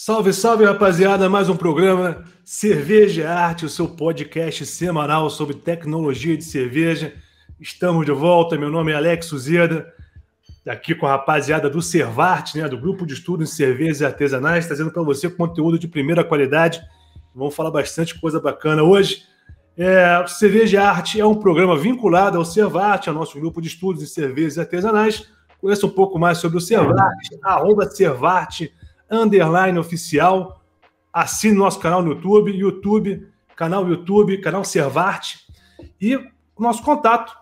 Salve, salve, rapaziada! Mais um programa Cerveja e Arte, o seu podcast semanal sobre tecnologia de cerveja. Estamos de volta, meu nome é Alex Uzeda, aqui com a rapaziada do Cervarte, né, do Grupo de Estudo em Cervejas e Artesanais, trazendo para você conteúdo de primeira qualidade. Vamos falar bastante coisa bacana hoje. Cerveja e Arte é um programa vinculado ao Cervarte, ao nosso grupo de estudos em cervejas e artesanais. Conheça um pouco mais sobre o Cervarte, @Cervarte. _oficial, assine nosso canal no YouTube, canal Cervarte e nosso contato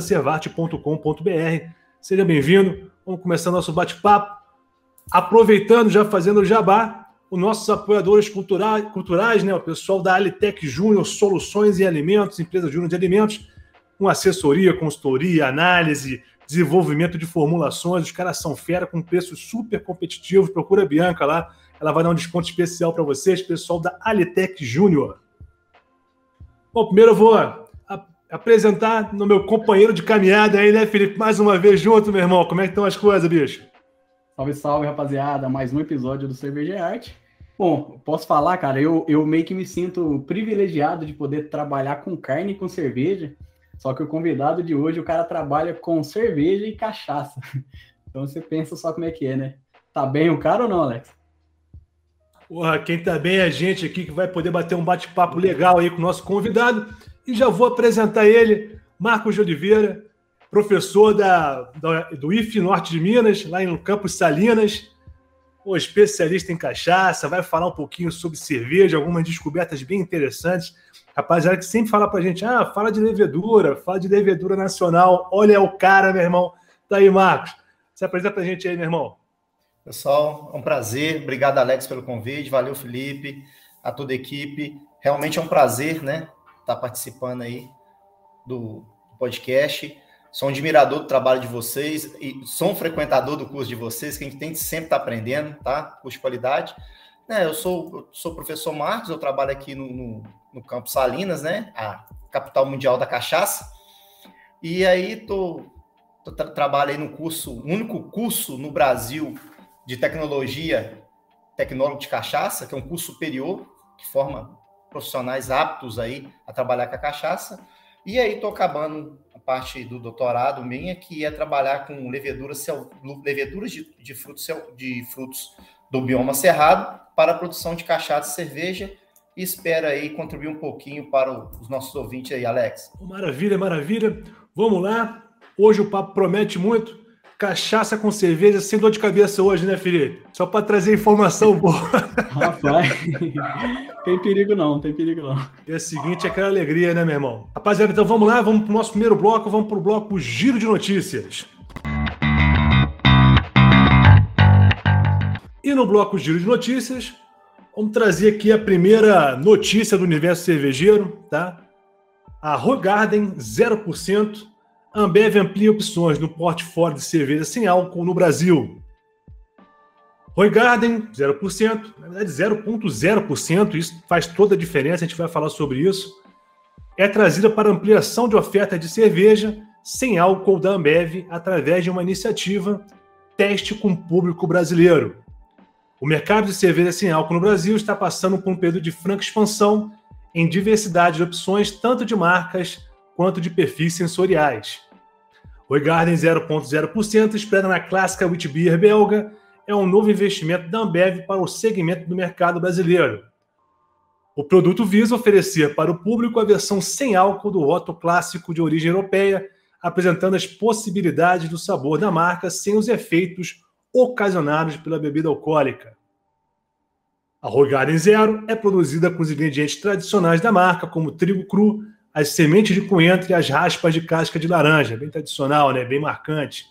@cervarte.com.br. Seja bem-vindo, vamos começar nosso bate-papo, aproveitando, já fazendo o jabá, os nossos apoiadores culturais, né, o pessoal da Alitec Júnior, Soluções em Alimentos, empresa júnior de alimentos, com assessoria, consultoria, análise, desenvolvimento de formulações, os caras são fera com preços super competitivos. Procura a Bianca lá, ela vai dar um desconto especial para vocês, pessoal da Alitec Júnior. Bom, primeiro eu vou apresentar no meu companheiro de caminhada aí, né, Felipe? Mais uma vez junto, meu irmão. Como é que estão as coisas, bicho? Salve, salve, rapaziada. Mais um episódio do Cerveja e Arte. Bom, posso falar, cara, eu meio que me sinto privilegiado de poder trabalhar com carne e com cerveja. Só que o convidado de hoje, o cara trabalha com cerveja e cachaça. Então você pensa só como é que é, né? Tá bem o cara ou não, Alex? Porra, quem tá bem é a gente aqui que vai poder bater um bate-papo legal aí com o nosso convidado. E já vou apresentar ele, Marcos de Oliveira, professor do IF Norte de Minas, lá no Campus Salinas. Pô, especialista em cachaça, vai falar um pouquinho sobre cerveja, algumas descobertas bem interessantes. Rapaziada que sempre fala pra gente, fala de levedura nacional, olha o cara, meu irmão. Tá aí, Marcos. Se apresenta pra gente aí, meu irmão. Pessoal, é um prazer. Obrigado, Alex, pelo convite. Valeu, Felipe, a toda a equipe. Realmente é um prazer, né, estar participando aí do podcast. Sou um admirador do trabalho de vocês e sou um frequentador do curso de vocês, que a gente tem que sempre estar aprendendo, tá? Curso de qualidade. Eu sou o professor Marcos, eu trabalho aqui no Campus Salinas, né? A capital mundial da cachaça. E aí trabalho aí no curso, único curso no Brasil de tecnologia, tecnólogo de cachaça, que é um curso superior que forma profissionais aptos aí a trabalhar com a cachaça. E aí estou acabando a parte do doutorado minha, que é trabalhar com leveduras de frutos do bioma cerrado para a produção de cachaça e cerveja. E espero aí contribuir um pouquinho para os nossos ouvintes aí, Alex. Maravilha, maravilha. Vamos lá. Hoje o papo promete muito. Cachaça com cerveja, sem dor de cabeça hoje, né, Felipe? Só para trazer informação boa. Rapaz, tem perigo não. E a seguinte é aquela alegria, né, meu irmão? Rapaziada, então vamos lá, vamos para o nosso primeiro bloco, vamos para o bloco Giro de Notícias. E no bloco Giro de Notícias, vamos trazer aqui a primeira notícia do universo cervejeiro, tá? A Hoegaarden 0%, Ambev amplia opções no portfólio de cerveja sem álcool no Brasil. Hoegaarden 0%, na verdade 0,0%, isso faz toda a diferença, a gente vai falar sobre isso. É trazida para ampliação de oferta de cerveja sem álcool da Ambev através de uma iniciativa teste com o público brasileiro. O mercado de cerveja sem álcool no Brasil está passando por um período de franca expansão em diversidade de opções, tanto de marcas quanto de perfis sensoriais. O Hoegaarden 0,0%, expressa na clássica Witbier belga, é um novo investimento da Ambev para o segmento do mercado brasileiro. O produto visa oferecer para o público a versão sem álcool do rótulo clássico de origem europeia, apresentando as possibilidades do sabor da marca sem os efeitos ocasionados pela bebida alcoólica. A Hoegaarden Zero é produzida com os ingredientes tradicionais da marca, como trigo cru, as sementes de coentro e as raspas de casca de laranja. Bem tradicional, né? Bem marcante.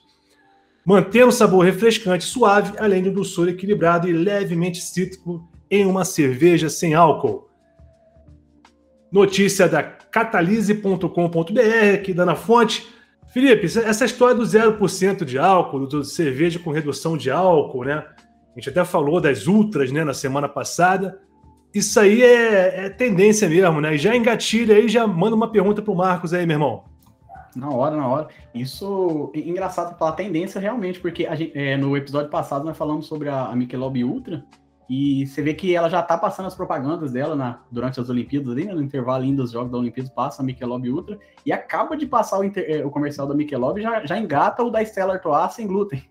Mantém um sabor refrescante e suave, além de um doçor equilibrado e levemente cítrico em uma cerveja sem álcool. Notícia da catalise.com.br, aqui dando a fonte. Felipe, essa história do 0% de álcool, do cerveja com redução de álcool, né? A gente até falou das ultras, né, na semana passada. Isso aí é tendência mesmo, né? E já engatilha aí, já manda uma pergunta pro Marcos aí, meu irmão. Na hora. Isso é engraçado falar tendência realmente, porque no episódio passado nós falamos sobre a Michelob Ultra, E você vê que ela já tá passando as propagandas dela durante as Olimpíadas, ali, né, no intervalo ainda dos jogos da Olimpíadas, passa a Michelob Ultra, e acaba de passar o comercial da Michelob, já engata o da Stella Artois sem glúten.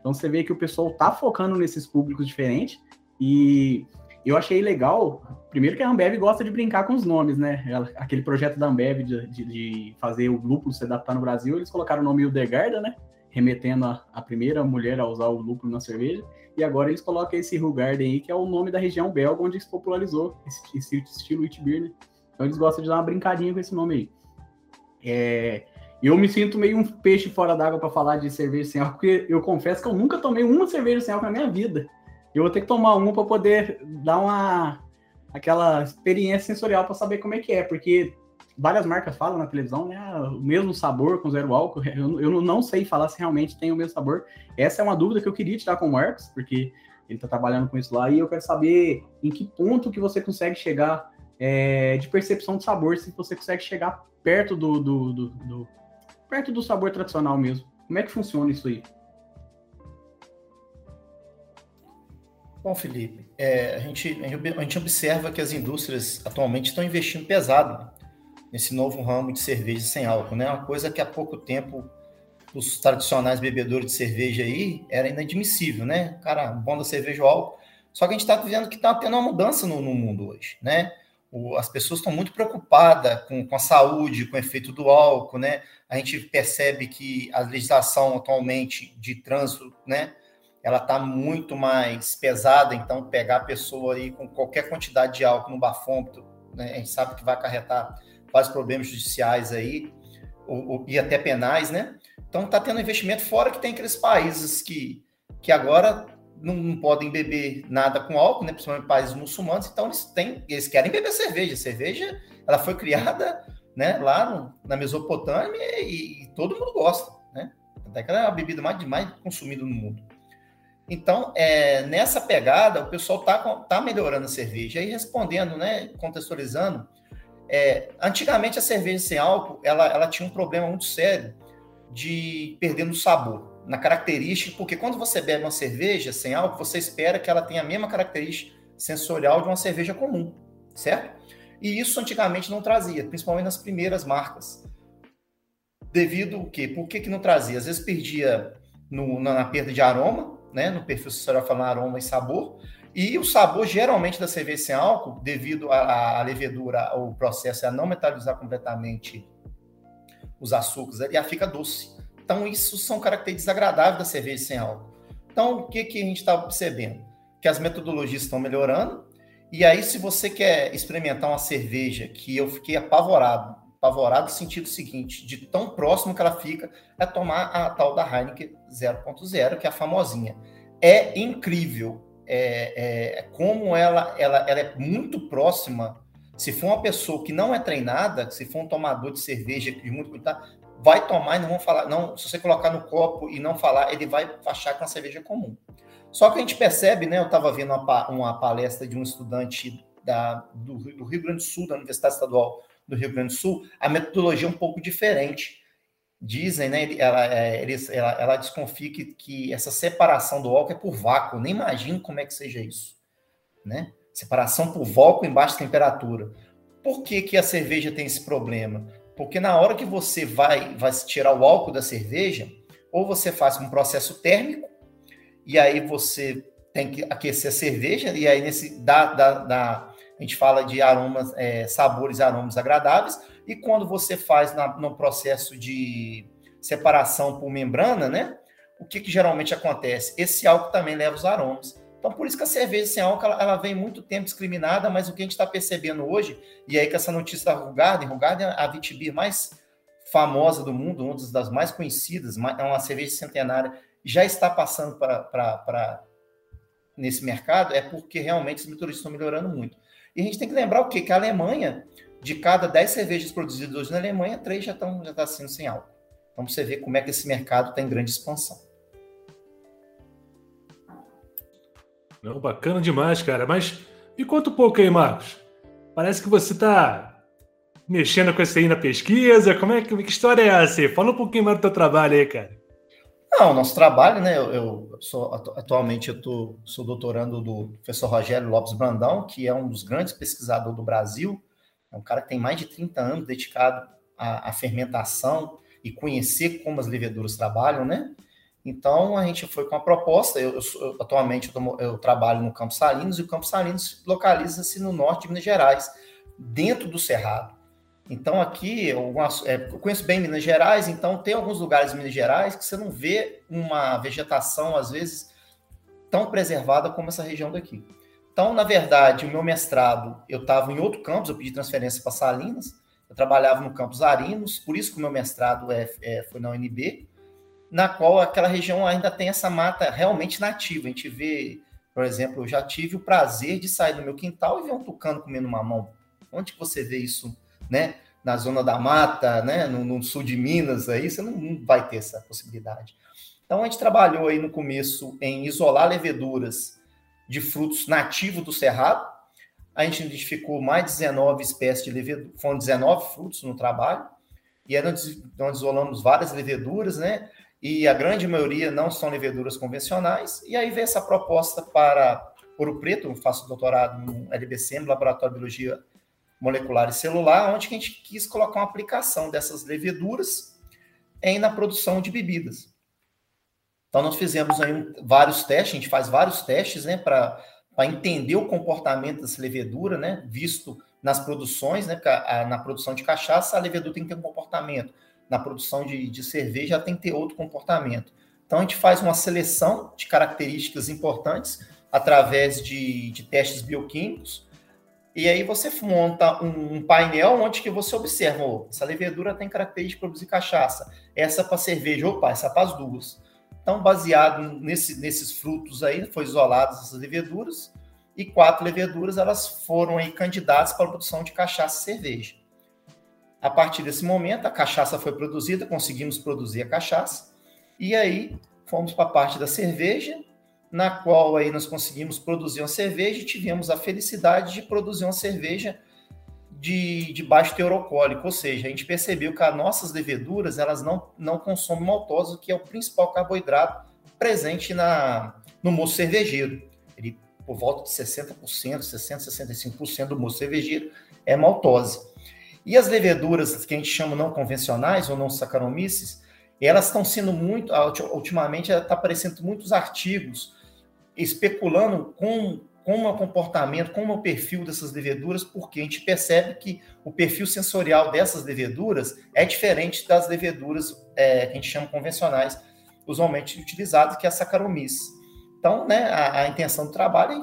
Então você vê que o pessoal tá focando nesses públicos diferentes, e eu achei legal, primeiro que a Ambev gosta de brincar com os nomes, né, aquele projeto da Ambev de fazer o lúpulo se adaptar no Brasil, eles colocaram o nome Hildegarda, né, remetendo a primeira mulher a usar o lúpulo na cerveja, e agora eles colocam esse Hilgarden aí, que é o nome da região belga onde se popularizou esse estilo wheat beer, né? Então eles gostam de dar uma brincadinha com esse nome aí. Eu me sinto meio um peixe fora d'água para falar de cerveja sem álcool, porque eu confesso que eu nunca tomei uma cerveja sem álcool na minha vida. Eu vou ter que tomar uma para poder dar aquela experiência sensorial para saber como é que é, porque várias marcas falam na televisão, né? O mesmo sabor com zero álcool. Eu não sei falar se realmente tem o mesmo sabor. Essa é uma dúvida que eu queria tirar com o Marcos, porque ele está trabalhando com isso lá, e eu quero saber em que ponto que você consegue chegar de percepção de sabor, se você consegue chegar perto do sabor tradicional mesmo. Como é que funciona isso aí? Bom, Felipe, a gente observa que as indústrias atualmente estão investindo pesado nesse novo ramo de cerveja sem álcool, né? Uma coisa que há pouco tempo os tradicionais bebedores de cerveja aí era inadmissível, né? Cara, bom da cerveja ou álcool. Só que a gente está vendo que está tendo uma mudança no mundo hoje, né? As pessoas estão muito preocupadas com a saúde, com o efeito do álcool, né? A gente percebe que a legislação atualmente de trânsito, né? Ela está muito mais pesada, então pegar a pessoa aí com qualquer quantidade de álcool no bafômetro, né? A gente sabe que vai acarretar vários problemas judiciais aí, e até penais, né? Então, tá tendo investimento, fora que tem aqueles países que agora não podem beber nada com álcool, né? Principalmente países muçulmanos, então eles querem beber cerveja. A cerveja, ela foi criada, né, lá na Mesopotâmia, e todo mundo gosta, né? Até que ela é a bebida mais consumida no mundo. Então, nessa pegada, o pessoal tá melhorando a cerveja. E respondendo, né, contextualizando, antigamente a cerveja sem álcool ela tinha um problema muito sério de perdendo o sabor na característica, porque quando você bebe uma cerveja sem álcool, você espera que ela tenha a mesma característica sensorial de uma cerveja comum, certo? E isso antigamente não trazia, principalmente nas primeiras marcas. Devido ao quê? Por que não trazia? Às vezes perdia na perda de aroma, né? No perfil sensorial falando aroma e sabor. E o sabor, geralmente, da cerveja sem álcool, devido à levedura, ao processo, a não metalizar completamente os açúcares, ela fica doce. Então, isso são características desagradáveis da cerveja sem álcool. Então, o que a gente está percebendo? Que as metodologias estão melhorando, e aí, se você quer experimentar uma cerveja que eu fiquei apavorado no sentido seguinte, de tão próximo que ela fica, é tomar a tal da Heineken 0.0, que é a famosinha. É incrível. Como ela é muito próxima. Se for uma pessoa que não é treinada, se for um tomador de cerveja de muito cuidado, vai tomar e não vão falar. Não, se você colocar no copo e não falar, ele vai achar que é uma cerveja comum. Só que a gente percebe, né? Eu estava vendo uma palestra de um estudante do Rio Grande do Sul, da Universidade Estadual do Rio Grande do Sul, a metodologia é um pouco diferente. Dizem, né, ela desconfia que essa separação do álcool é por vácuo. Nem imagino como é que seja isso, né? Separação por vácuo em baixa temperatura. Por que a cerveja tem esse problema? Porque na hora que você vai tirar o álcool da cerveja, ou você faz um processo térmico, e aí você tem que aquecer a cerveja, e aí a gente fala de aromas, sabores e aromas agradáveis. E quando você faz no processo de separação por membrana, né? O que geralmente acontece? Esse álcool também leva os aromas. Então, por isso que a cerveja sem álcool, ela vem muito tempo discriminada, mas o que a gente está percebendo hoje, e aí com essa notícia da Hilgarden é a Vitibir mais famosa do mundo, uma das mais conhecidas, é uma cerveja centenária, já está passando nesse mercado, é porque realmente os motores estão melhorando muito. E a gente tem que lembrar o quê? Que a Alemanha... De cada 10 cervejas produzidas hoje na Alemanha, 3 já tá sendo sem álcool. Então, você vê como é que esse mercado está em grande expansão. Não, bacana demais, cara. Mas me conta um pouco aí, Marcos. Parece que você está mexendo com isso aí na pesquisa. Como é que história é essa? Fala um pouquinho mais do teu trabalho aí, cara. Não, o nosso trabalho, né? Eu sou doutorando do professor Rogério Lopes Brandão, que é um dos grandes pesquisadores do Brasil, é um cara que tem mais de 30 anos dedicado à fermentação e conhecer como as leveduras trabalham, né? Então, a gente foi com a proposta, eu trabalho no Campos Salinos, e o Campos Salinos localiza-se no norte de Minas Gerais, dentro do Cerrado. Então, aqui, eu conheço bem Minas Gerais, então tem alguns lugares em Minas Gerais que você não vê uma vegetação, às vezes, tão preservada como essa região daqui. Então, na verdade, o meu mestrado, eu estava em outro campus, eu pedi transferência para Salinas, eu trabalhava no Campus Arinos, por isso que o meu mestrado foi na UNB, na qual aquela região ainda tem essa mata realmente nativa. A gente vê, por exemplo, eu já tive o prazer de sair do meu quintal e ver um tucano comendo mamão. Onde que você vê isso? Né? Na zona da mata, né? No sul de Minas, aí você não vai ter essa possibilidade. Então, a gente trabalhou aí no começo em isolar leveduras de frutos nativos do Cerrado. A gente identificou mais de 19 espécies de leveduras, foram 19 frutos no trabalho, e aí nós isolamos várias leveduras, né? E a grande maioria não são leveduras convencionais, e aí veio essa proposta para Ouro Preto. Eu faço doutorado no LBCM, Laboratório de Biologia Molecular e Celular, onde a gente quis colocar uma aplicação dessas leveduras na produção de bebidas. Então, nós fizemos aí vários testes, a gente faz vários testes, né, para entender o comportamento dessa levedura, né, visto nas produções, né, na produção de cachaça, a levedura tem que ter um comportamento. Na produção de cerveja tem que ter outro comportamento. Então, a gente faz uma seleção de características importantes através de testes bioquímicos. E aí você monta um painel onde que você observa, essa levedura tem característica de produzir cachaça, essa para cerveja, essa para as duas. Então, baseado nesses frutos aí, foi isoladas essas leveduras, e 4 leveduras elas foram aí candidatas para a produção de cachaça e cerveja. A partir desse momento, a cachaça foi produzida, conseguimos produzir a cachaça, e aí fomos para a parte da cerveja, na qual aí nós conseguimos produzir uma cerveja e tivemos a felicidade de produzir uma cerveja de baixo teor alcoólico, ou seja, a gente percebeu que as nossas leveduras elas não consomem maltose, que é o principal carboidrato presente no moço cervejeiro. Ele, por volta de 60%, 60%, 65% do moço cervejeiro é maltose. E as leveduras que a gente chama não convencionais ou não Saccharomyces, elas estão sendo muito, ultimamente está aparecendo muitos artigos especulando com o comportamento, com o perfil dessas leveduras, porque a gente percebe que o perfil sensorial dessas leveduras é diferente das leveduras que a gente chama convencionais, usualmente utilizadas, que é a Saccharomyces. Então, né, a intenção do trabalho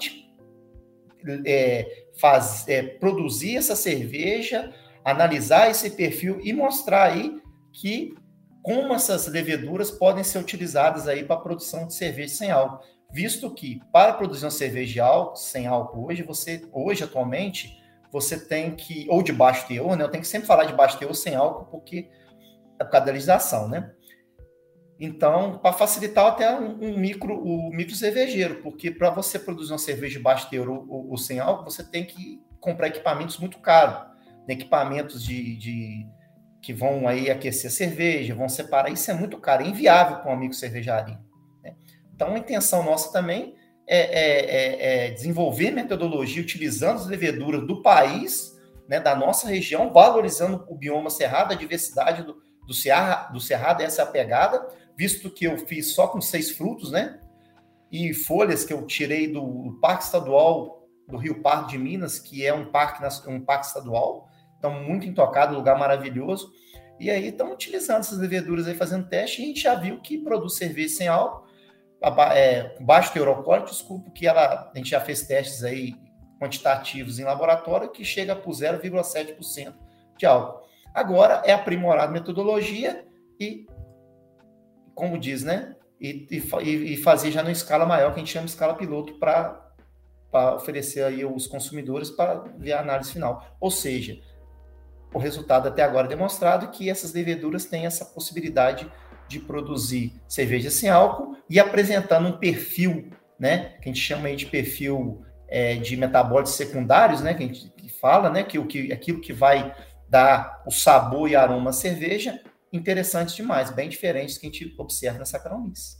é a gente produzir essa cerveja, analisar esse perfil e mostrar aí que como essas leveduras podem ser utilizadas aí para a produção de cerveja sem álcool. Visto que, para produzir uma cerveja sem álcool hoje, atualmente, você tem que, ou de baixo teor, né? Eu tenho que sempre falar de baixo teor sem álcool, porque é por causa da legislação, né? Então, para facilitar até o micro cervejeiro, porque para você produzir uma cerveja de baixo teor ou sem álcool, você tem que comprar equipamentos muito caros, equipamentos que vão aí aquecer a cerveja, vão separar, isso é muito caro, é inviável para um micro cervejaria. Então, a intenção nossa também é desenvolver metodologia utilizando as leveduras do país, né, da nossa região, valorizando o bioma cerrado, a diversidade do cerrado, essa é a pegada, visto que eu fiz só com 6 frutos, né, e folhas que eu tirei do Parque Estadual do Rio Pardo de Minas, que é um parque estadual, então muito intocado, lugar maravilhoso, e aí estão utilizando essas leveduras aí, fazendo teste, e a gente já viu que produz cerveja sem álcool, baixo teor alcoólico, que a gente já fez testes aí quantitativos em laboratório que chega por 0,7% de álcool. Agora é aprimorar a metodologia e, como diz, né? E fazer já numa escala maior, que a gente chama de escala piloto, para oferecer aí aos consumidores para ver a análise final. Ou seja, o resultado até agora é demonstrado que essas leveduras têm essa possibilidade de produzir cerveja sem álcool e apresentando um perfil, né, que a gente chama aí de perfil de metabólitos secundários, né, que a gente fala, né, que aquilo que vai dar o sabor e aroma à cerveja interessantes demais, bem diferentes que a gente observa na Saccharomyces.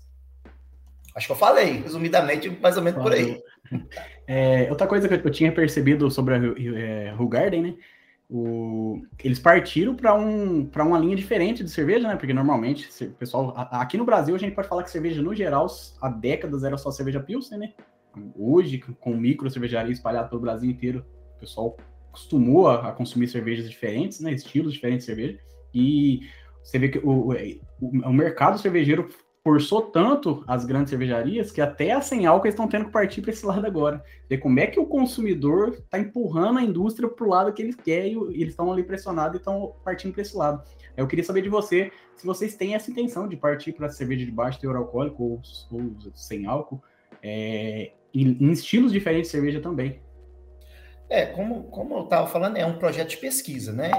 Acho que eu falei, resumidamente, mais ou menos por aí. Outra coisa que eu tinha percebido sobre a Hoegaarden, né? Eles partiram para uma linha diferente de cerveja, né? Porque normalmente, pessoal, aqui no Brasil a gente pode falar que cerveja no geral, há décadas era só cerveja Pilsen, né? Hoje, com micro cervejaria espalhada pelo Brasil inteiro, o pessoal acostumou a consumir cervejas diferentes, né? Estilos diferentes de cerveja. E você vê que o mercado cervejeiro forçou tanto as grandes cervejarias que até a sem álcool estão tendo que partir para esse lado agora. Ver como é que o consumidor está empurrando a indústria para o lado que ele quer e eles estão ali pressionados e estão partindo para esse lado. Eu queria saber de você, se vocês têm essa intenção de partir para a cerveja de baixo teor alcoólico ou sem álcool, em estilos diferentes de cerveja também. Como eu estava falando, é um projeto de pesquisa, né?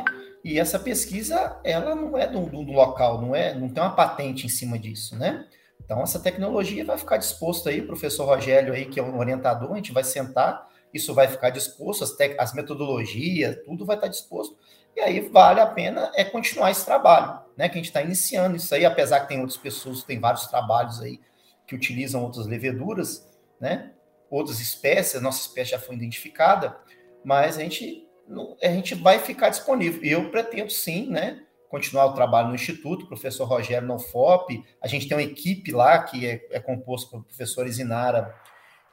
E essa pesquisa, ela não é do local, não tem uma patente em cima disso, né? Então, essa tecnologia vai ficar disposta aí, o professor Rogério aí, que é um orientador, a gente vai sentar, isso vai ficar disposto, as metodologias, tudo vai estar disposto, e aí vale a pena continuar esse trabalho, né? Que a gente está iniciando isso aí, apesar que tem outras pessoas, tem vários trabalhos aí que utilizam outras leveduras, né? Outras espécies, a nossa espécie já foi identificada, mas a gente vai ficar disponível. E eu pretendo, sim, né, continuar o trabalho no Instituto, professor Rogério na UFOP. A gente tem uma equipe lá que é composta pelo professor Isinara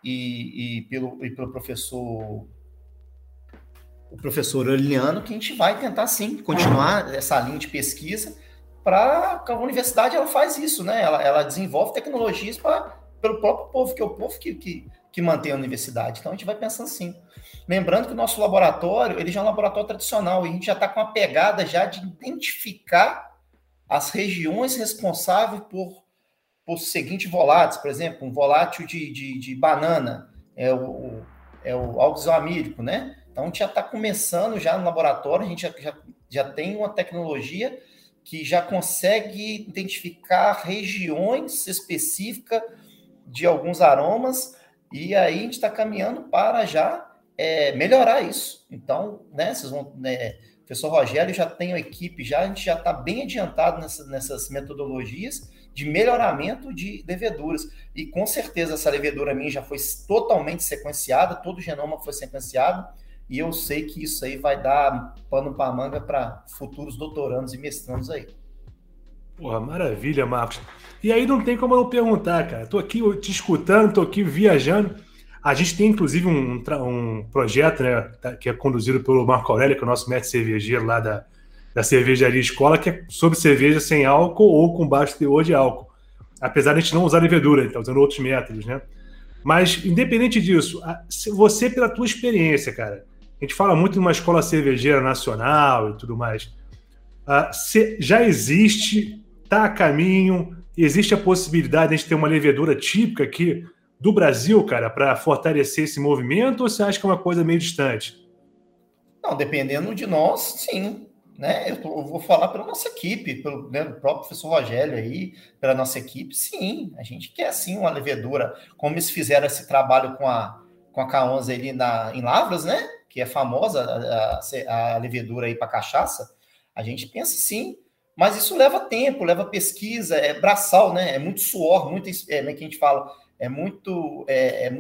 e pelo professor Aureliano, que a gente vai tentar, sim, continuar essa linha de pesquisa para que a universidade ela faz isso, né? Ela desenvolve tecnologias pelo próprio povo, que é o povo que mantém a universidade. Então, a gente vai pensando assim. Lembrando que o nosso laboratório, ele já é um laboratório tradicional, e a gente já está com uma pegada já de identificar as regiões responsáveis por seguintes voláteis. Por exemplo, um volátil de banana, é o alquizoamírico, né? Então, a gente já está começando já no laboratório, a gente já tem uma tecnologia que já consegue identificar regiões específicas de alguns aromas, e aí a gente está caminhando para já melhorar isso. Então, né, vocês vão, né, o professor Rogério já tem uma equipe, a gente já está bem adiantado nessas metodologias de melhoramento de leveduras. E com certeza essa levedura minha já foi totalmente sequenciada, todo o genoma foi sequenciado, e eu sei que isso aí vai dar pano para manga para futuros doutorandos e mestrandos aí. Porra, maravilha, Marcos. E aí não tem como eu não perguntar, cara. Estou aqui te escutando, estou aqui viajando. A gente tem, inclusive, um projeto, né, que é conduzido pelo Marco Aurélio, que é o nosso mestre cervejeiro lá da cervejaria escola, que é sobre cerveja sem álcool ou com baixo teor de álcool. Apesar de a gente não usar levedura, a gente está usando outros métodos, né? Mas, independente disso, você, pela tua experiência, cara, a gente fala muito de uma escola cervejeira nacional e tudo mais. Já existe, está a caminho... Existe a possibilidade de a gente ter uma levedura típica aqui do Brasil, cara, para fortalecer esse movimento, ou você acha que é uma coisa meio distante? Não, dependendo de nós, sim. Né? Eu vou falar pela nossa equipe, pelo, né, próprio professor Rogério aí, pela nossa equipe, sim. A gente quer, sim, uma levedura, como eles fizeram esse trabalho com a K11 ali em Lavras, né? Que é famosa a levedura aí para cachaça. A gente pensa, sim. Mas isso leva tempo, leva pesquisa, é braçal, né? É muito suor, muito, né, que a gente fala, é muito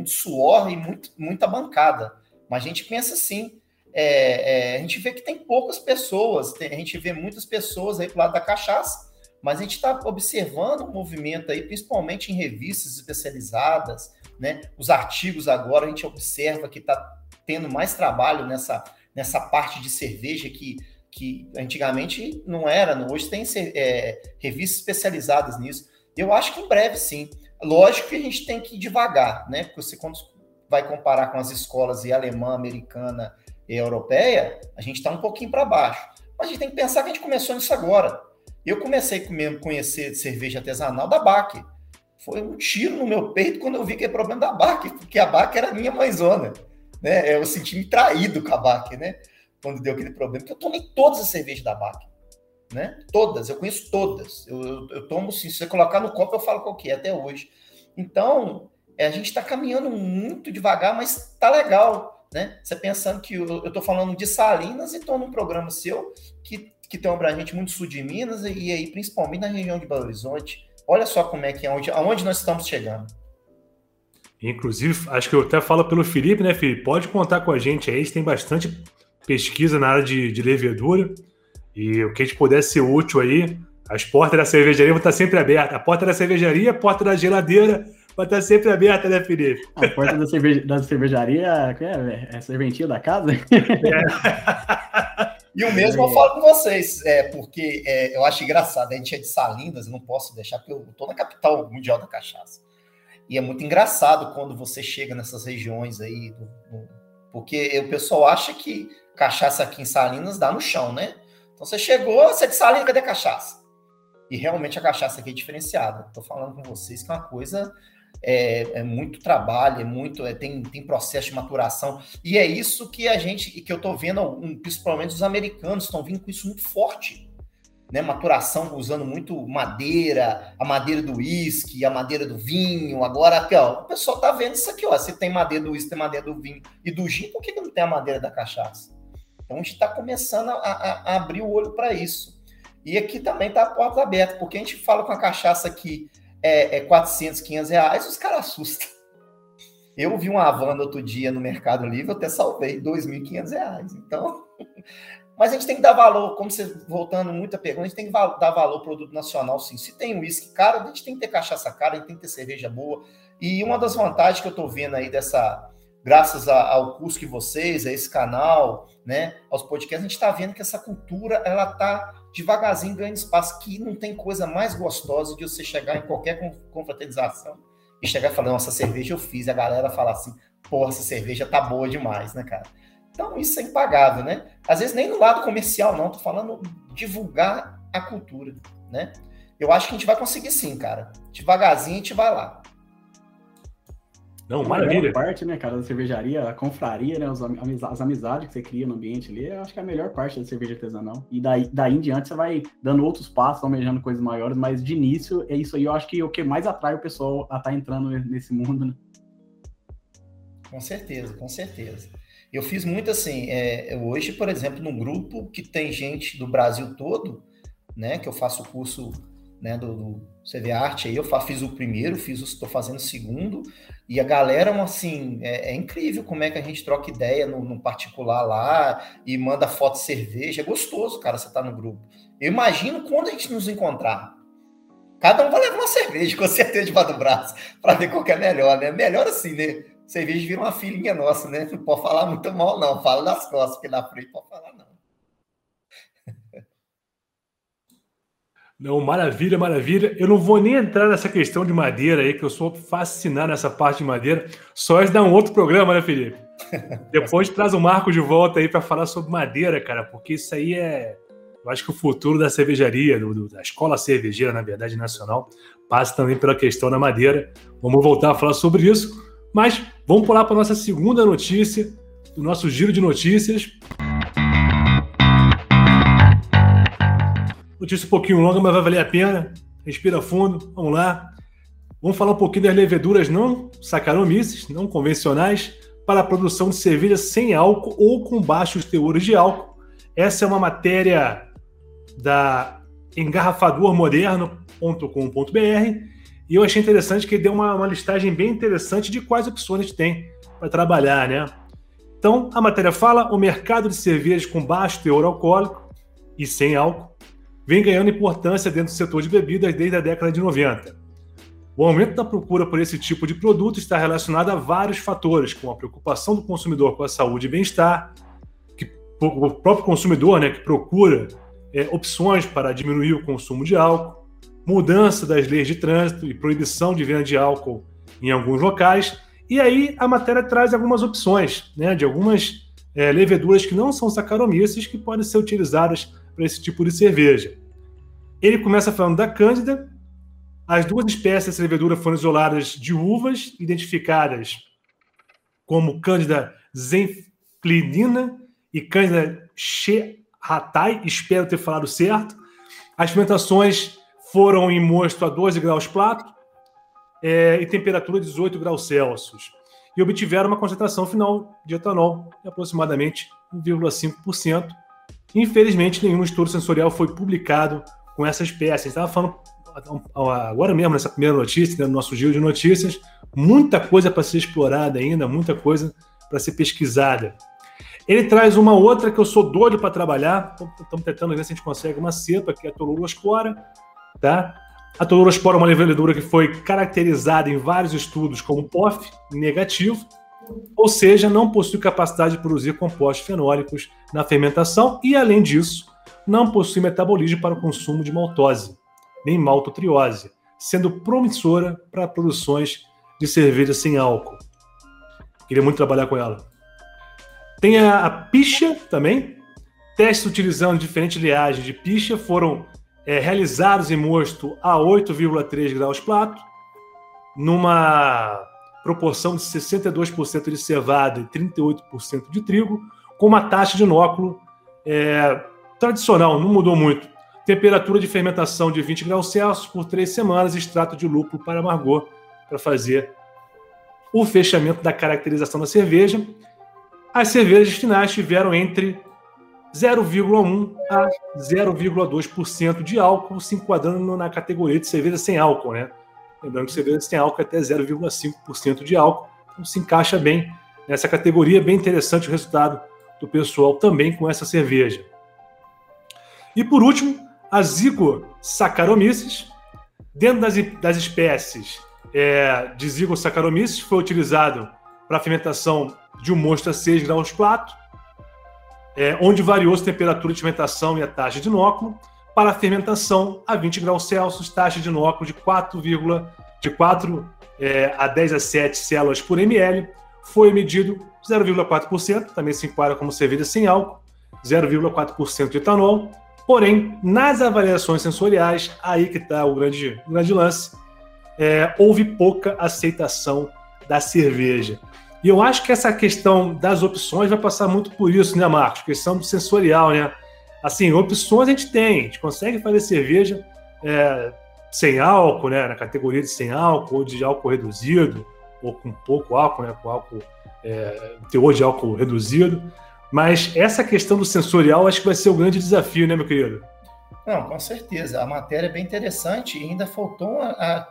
suor e muita bancada. Mas a gente pensa assim, a gente vê que tem poucas pessoas, a gente vê muitas pessoas aí pro lado da cachaça, mas a gente está observando o movimento aí, principalmente em revistas especializadas, né? Os artigos agora, a gente observa que está tendo mais trabalho nessa parte de cerveja que antigamente não era, hoje tem revistas especializadas nisso. Eu acho que em breve, sim. Lógico que a gente tem que ir devagar, né? Porque você, quando vai comparar com as escolas alemã, americana e europeia, a gente está um pouquinho para baixo. Mas a gente tem que pensar que a gente começou nisso agora. Eu comecei a conhecer cerveja artesanal da Bach. Foi um tiro no meu peito quando eu vi que era problema da Bach, porque a Bach era a minha mãezona, né? Eu senti-me traído com a Bach, né? Quando deu aquele problema, porque eu tomei todas as cervejas da Bach, né? Todas, eu conheço todas. Eu tomo, sim, se você colocar no copo, eu falo qual que é, até hoje. Então, a gente está caminhando muito devagar, mas tá legal, né? Você pensando que eu tô falando de Salinas e tô num programa seu que que tem uma abrangente muito sul de Minas e aí principalmente na região de Belo Horizonte. Olha só como é que é, aonde nós estamos chegando. Inclusive, acho que eu até falo pelo Felipe, né, Felipe? Pode contar com a gente aí, a gente tem bastante pesquisa na área de levedura e o que a gente puder ser útil aí, as portas da cervejaria vão estar sempre abertas. A porta da cervejaria, a porta da geladeira vai estar sempre aberta, né, Felipe? A porta da cervejaria é a serventia da casa? É. E o mesmo eu falo com vocês, porque eu acho engraçado, a gente é de Salinas, eu não posso deixar, porque eu estou na capital mundial da cachaça. E é muito engraçado quando você chega nessas regiões aí, porque o pessoal acha que cachaça aqui em Salinas dá no chão, né? Então você chegou, você é de Salinas, cadê a cachaça? E realmente a cachaça aqui é diferenciada. Estou falando com vocês que é uma coisa... É muito trabalho, tem processo de maturação, e é isso que a gente, e que eu estou vendo, principalmente os americanos, estão vindo com isso muito forte, né? Maturação usando muito madeira, a madeira do uísque, a madeira do vinho. Agora, aqui, ó, o pessoal está vendo isso aqui, ó. Se tem madeira do uísque, tem madeira do vinho e do gin, por que não tem a madeira da cachaça? Então a gente está começando a abrir o olho para isso, e aqui também está a porta aberta, porque a gente fala com a cachaça aqui R$400, R$500, os caras assustam. Eu vi uma Havana outro dia no Mercado Livre, eu até salvei R$2.500. Então, mas a gente tem que dar valor, como você, voltando muito a pergunta, a gente tem que dar valor ao produto nacional, sim. Se tem uísque caro, a gente tem que ter cachaça cara, a gente tem que ter cerveja boa. E uma das vantagens que eu estou vendo aí dessa, graças ao curso que vocês, a esse canal, né, aos podcasts, a gente está vendo que essa cultura, ela está devagarzinho ganhando espaço, que não tem coisa mais gostosa de você chegar em qualquer confraternização e chegar falando, nossa, cerveja eu fiz, e a galera falar assim, porra, essa cerveja tá boa demais, né, cara? Então isso é impagável, né? Às vezes nem no lado comercial, não, tô falando divulgar a cultura, né? Eu acho que a gente vai conseguir sim, cara. Devagarzinho a gente vai lá. Não, maravilha. A parte, né, cara, da cervejaria, a confraria, né, as amizades que você cria no ambiente ali, eu acho que é a melhor parte da cerveja artesanal. E daí em diante você vai dando outros passos, almejando coisas maiores, mas de início é isso aí, eu acho que é o que mais atrai o pessoal a estar entrando nesse mundo, né? Com certeza, com certeza. Eu fiz muito assim, hoje, por exemplo, num grupo que tem gente do Brasil todo, né, que eu faço o curso, né, do CV Arte, aí eu fiz o primeiro, estou fazendo o segundo, e a galera, assim, é incrível como é que a gente troca ideia no particular lá, e manda foto de cerveja, é gostoso, cara, você tá no grupo. Eu imagino quando a gente nos encontrar, cada um vai levar uma cerveja, com certeza, debaixo do braço, para ver qual que é melhor, né? Melhor assim, né? Cerveja vira uma filhinha nossa, né? Não pode falar muito mal, não, fala nas costas, porque na frente pode falar, não. Não, maravilha, maravilha. Eu não vou nem entrar nessa questão de madeira aí, que eu sou fascinado nessa parte de madeira. Só isso dá um outro programa, né, Felipe? Depois traz o Marco de volta aí para falar sobre madeira, cara, porque isso aí é... Eu acho que o futuro da cervejaria, da escola cervejeira, na verdade, nacional, passa também pela questão da madeira. Vamos voltar a falar sobre isso. Mas vamos pular para a nossa segunda notícia, do nosso giro de notícias. Notícia um pouquinho longa, mas vai valer a pena. Respira fundo, vamos lá. Vamos falar um pouquinho das leveduras não Saccharomyces, não convencionais, para a produção de cerveja sem álcool ou com baixos teores de álcool. Essa é uma matéria da engarrafadormoderno.com.br e eu achei interessante que deu uma listagem bem interessante de quais opções a gente tem para trabalhar, né? Então, a matéria fala: o mercado de cervejas com baixo teor alcoólico e sem álcool vem ganhando importância dentro do setor de bebidas desde a década de 90. O aumento da procura por esse tipo de produto está relacionado a vários fatores, como a preocupação do consumidor com a saúde e bem-estar, que o próprio consumidor, né, que procura opções para diminuir o consumo de álcool, mudança das leis de trânsito e proibição de venda de álcool em alguns locais. E aí a matéria traz algumas opções, né, de algumas leveduras que não são Saccharomyces que podem ser utilizadas para esse tipo de cerveja. Ele começa falando da Cândida. As duas espécies dessa levedura foram isoladas de uvas, identificadas como Cândida zenclinina e Cândida Scherratai, espero ter falado certo. As fermentações foram em mosto a 12 graus Plato e temperatura de 18 graus Celsius e obtiveram uma concentração final de etanol de aproximadamente 1,5%. Infelizmente, nenhum estudo sensorial foi publicado com essas peças. Estava falando agora mesmo, nessa primeira notícia, no nosso giro de notícias, muita coisa para ser explorada ainda, muita coisa para ser pesquisada. Ele traz uma outra que eu sou doido para trabalhar. Estamos tentando ver se a gente consegue uma cepa, que é a Torolospora, tá? A Torolospora é uma levedura que foi caracterizada em vários estudos como POF negativo, ou seja, não possui capacidade de produzir compostos fenólicos na fermentação e, além disso, não possui metabolismo para o consumo de maltose, nem maltotriose, sendo promissora para produções de cerveja sem álcool. Queria muito trabalhar com ela. Tem a picha também. Testes utilizando diferentes liagens de picha foram realizados em mosto a 8,3 graus Plato, numa proporção de 62% de cevada e 38% de trigo, com uma taxa de inóculo tradicional, não mudou muito. Temperatura de fermentação de 20 graus Celsius por 3 semanas, extrato de lúpulo para amargor, para fazer o fechamento da caracterização da cerveja. As cervejas finais tiveram entre 0,1% a 0,2% de álcool, se enquadrando na categoria de cerveja sem álcool, né? Lembrando que cerveja sem álcool é até 0,5% de álcool, então se encaixa bem nessa categoria. Bem interessante o resultado do pessoal também com essa cerveja. E por último, a Zygosaccharomyces. Dentro das espécies de Zygosaccharomyces, foi utilizado para a fermentação de um mosto a 6 graus Plato, onde variou a temperatura de fermentação e a taxa de inóculo. Para a fermentação a 20 graus Celsius, taxa de inóculo de 4 a 10 a 7 células por ml, foi medido 0,4%, também se enquadra como cerveja sem álcool, 0,4% de etanol. Porém, nas avaliações sensoriais, aí que está o grande lance, houve pouca aceitação da cerveja. E eu acho que essa questão das opções vai passar muito por isso, né, Marcos? Questão sensorial, né? Assim, opções a gente tem, a gente consegue fazer cerveja sem álcool, né? Na categoria de sem álcool, ou de álcool reduzido, ou com pouco álcool, né? Com álcool, teor de álcool reduzido. Mas essa questão do sensorial acho que vai ser o grande desafio, né, meu querido? Não, com certeza. A matéria é bem interessante e ainda faltou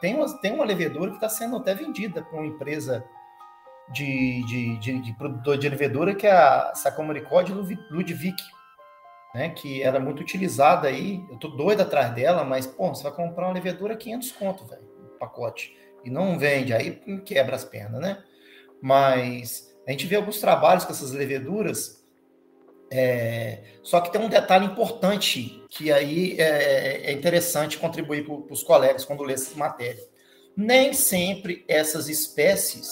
tem uma levedura que está sendo até vendida para uma empresa de produtor de levedura, que é a Saccharomyces Ludwig, né, que era muito utilizada aí. Eu tô doido atrás dela, mas, pô, você vai comprar uma levedura R$500, velho, um pacote, e não vende, aí quebra as pernas, né? Mas a gente vê alguns trabalhos com essas leveduras, só que tem um detalhe importante, que aí é interessante contribuir para os colegas quando lê essa matéria. Nem sempre essas espécies,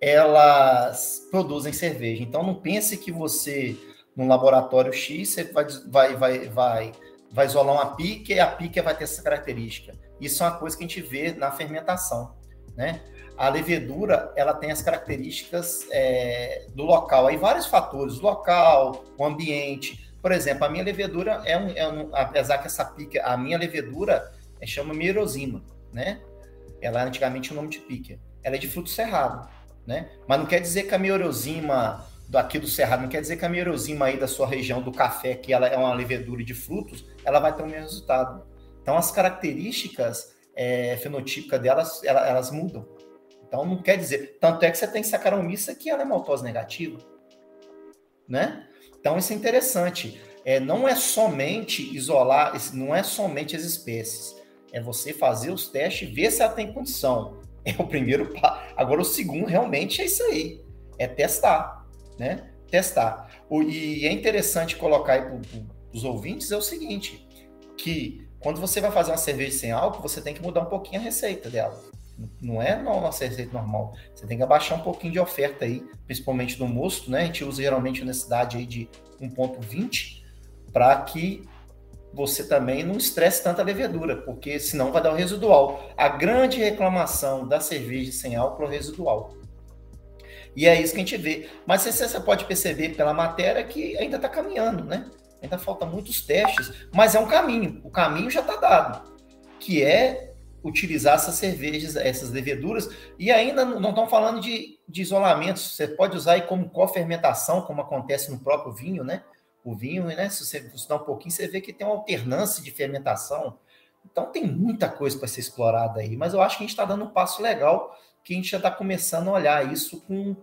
elas produzem cerveja. Então, não pense que você... num laboratório X, você vai isolar uma pique e a pique vai ter essa característica. Isso é uma coisa que a gente vê na fermentação, né? A levedura, ela tem as características do local. Aí vários fatores, local, o ambiente. Por exemplo, a minha levedura, apesar que essa pique, a minha levedura chama Mirosima, né? Ela antigamente o nome de pique. Ela é de fruto cerrado, né? Mas não quer dizer que a Mirosima... daqui do cerrado, não quer dizer que a Mirosima aí da sua região do café, que ela é uma levedura de frutos, ela vai ter o mesmo resultado. Então, as características fenotípicas delas, elas mudam. Então, não quer dizer... Tanto é que você tem Saccharomyces que ela é maltose negativa, né? Então, isso é interessante. Não é somente isolar, não é somente as espécies. É você fazer os testes e ver se ela tem condição. É o primeiro passo. Agora, o segundo realmente é isso aí. É testar. Né? Testar. E é interessante colocar aí para os ouvintes é o seguinte, que quando você vai fazer uma cerveja sem álcool, você tem que mudar um pouquinho a receita dela. Não é uma receita normal. Você tem que abaixar um pouquinho de oferta aí, principalmente no mosto, né? A gente usa geralmente uma densidade aí de 1,20 para que você também não estresse tanto a levedura, porque senão vai dar o residual. A grande reclamação da cerveja sem álcool é o residual. E é isso que a gente vê. Mas você pode perceber pela matéria que ainda está caminhando, né? Ainda faltam muitos testes, mas é um caminho. O caminho já está dado, que é utilizar essas cervejas, essas leveduras. E ainda não estão falando de isolamentos. Você pode usar aí como cofermentação, como acontece no próprio vinho, né? o vinho, né? Se você estudar um pouquinho, você vê que tem uma alternância de fermentação. Então, tem muita coisa para ser explorada aí, mas eu acho que a gente está dando um passo legal, que a gente já está começando a olhar isso com...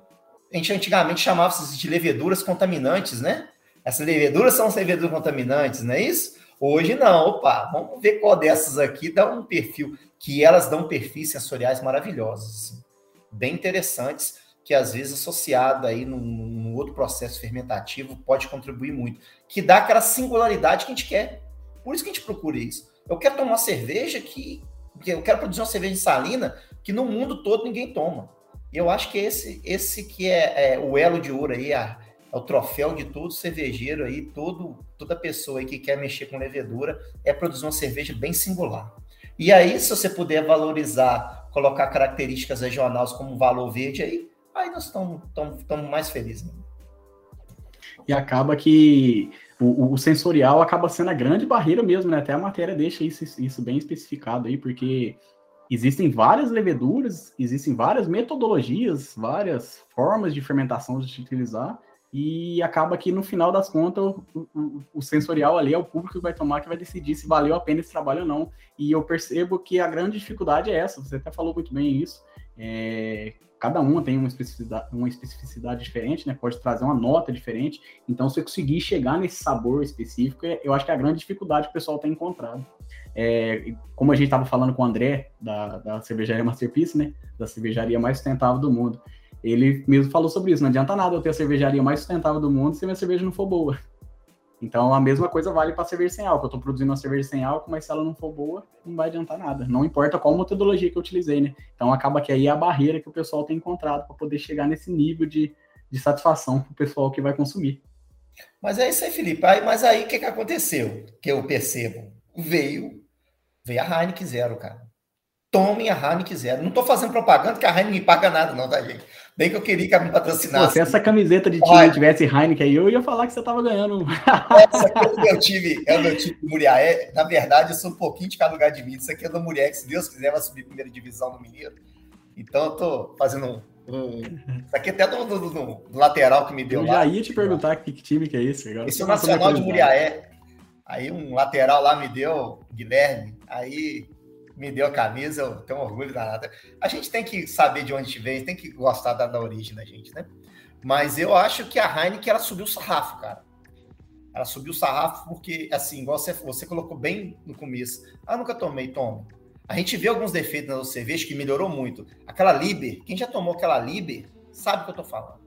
A gente antigamente chamava isso de leveduras contaminantes, né? Essas leveduras são as leveduras contaminantes, não é isso? Hoje não, opa, vamos ver qual dessas aqui dá um perfil, que elas dão perfis sensoriais maravilhosos, assim, bem interessantes, que às vezes associado aí num outro processo fermentativo pode contribuir muito, que dá aquela singularidade que a gente quer. Por isso que a gente procura isso. Eu quero tomar uma cerveja que... Eu quero produzir uma cerveja salina que no mundo todo ninguém toma. E eu acho que esse que é o elo de ouro aí, é o troféu de todo cervejeiro aí, toda pessoa aí que quer mexer com levedura, é produzir uma cerveja bem singular. E aí, se você puder valorizar, colocar características regionais como um valor verde aí nós estamos mais felizes. E acaba que o sensorial acaba sendo a grande barreira mesmo, né? Até a matéria deixa isso bem especificado aí, porque... Existem várias leveduras, existem várias metodologias, várias formas de fermentação de se utilizar, e acaba que no final das contas o sensorial ali é o público que vai tomar, que vai decidir se valeu a pena esse trabalho ou não. E eu percebo que a grande dificuldade é essa, você até falou muito bem isso, cada um tem uma especificidade diferente, né? Pode trazer uma nota diferente, então se eu conseguir chegar nesse sabor específico, eu acho que é a grande dificuldade que o pessoal tem encontrado. Como a gente estava falando com o André, da cervejaria Masterpiece, né? Da cervejaria mais sustentável do mundo. Ele mesmo falou sobre isso, não adianta nada eu ter a cervejaria mais sustentável do mundo se minha cerveja não for boa. Então, a mesma coisa vale para a cerveja sem álcool. Eu estou produzindo uma cerveja sem álcool, mas se ela não for boa, não vai adiantar nada. Não importa qual metodologia que eu utilizei, né? Então, acaba que aí é a barreira que o pessoal tem encontrado para poder chegar nesse nível de satisfação para o pessoal que vai consumir. Mas é isso aí, Felipe. Mas aí, o que aconteceu? Que eu percebo. Veio a Heineken Zero, cara. Tomem a Heineken Zero. Não tô fazendo propaganda, que a Heineken não me paga nada, não, tá, gente? Bem que eu queria que ela me patrocinasse. Pô, se essa camiseta de time tivesse Heineken aí, eu ia falar que você tava ganhando. Essa coisa que eu tive, é o meu time de Muriaé. Na verdade, eu sou um pouquinho de cada lugar de mim. Isso aqui é do Muriaé, que se Deus quiser, vai subir primeira divisão no Mineiro. Então, eu tô fazendo isso aqui até do lateral que me deu. Eu já ia te perguntar que time que é esse. Agora, esse é o Nacional de Muriaé. Aí um lateral lá me deu, Guilherme, aí me deu a camisa, eu tenho orgulho danado. A gente tem que saber de onde a gente vem, tem que gostar da origem da gente, né? Mas eu acho que a Heineken, ela subiu o sarrafo, cara. Ela subiu o sarrafo porque, assim, igual você colocou bem no começo. Ah, nunca tomei, toma. A gente vê alguns defeitos na cerveja que melhorou muito. Aquela Liber, quem já tomou aquela Liber sabe o que eu tô falando,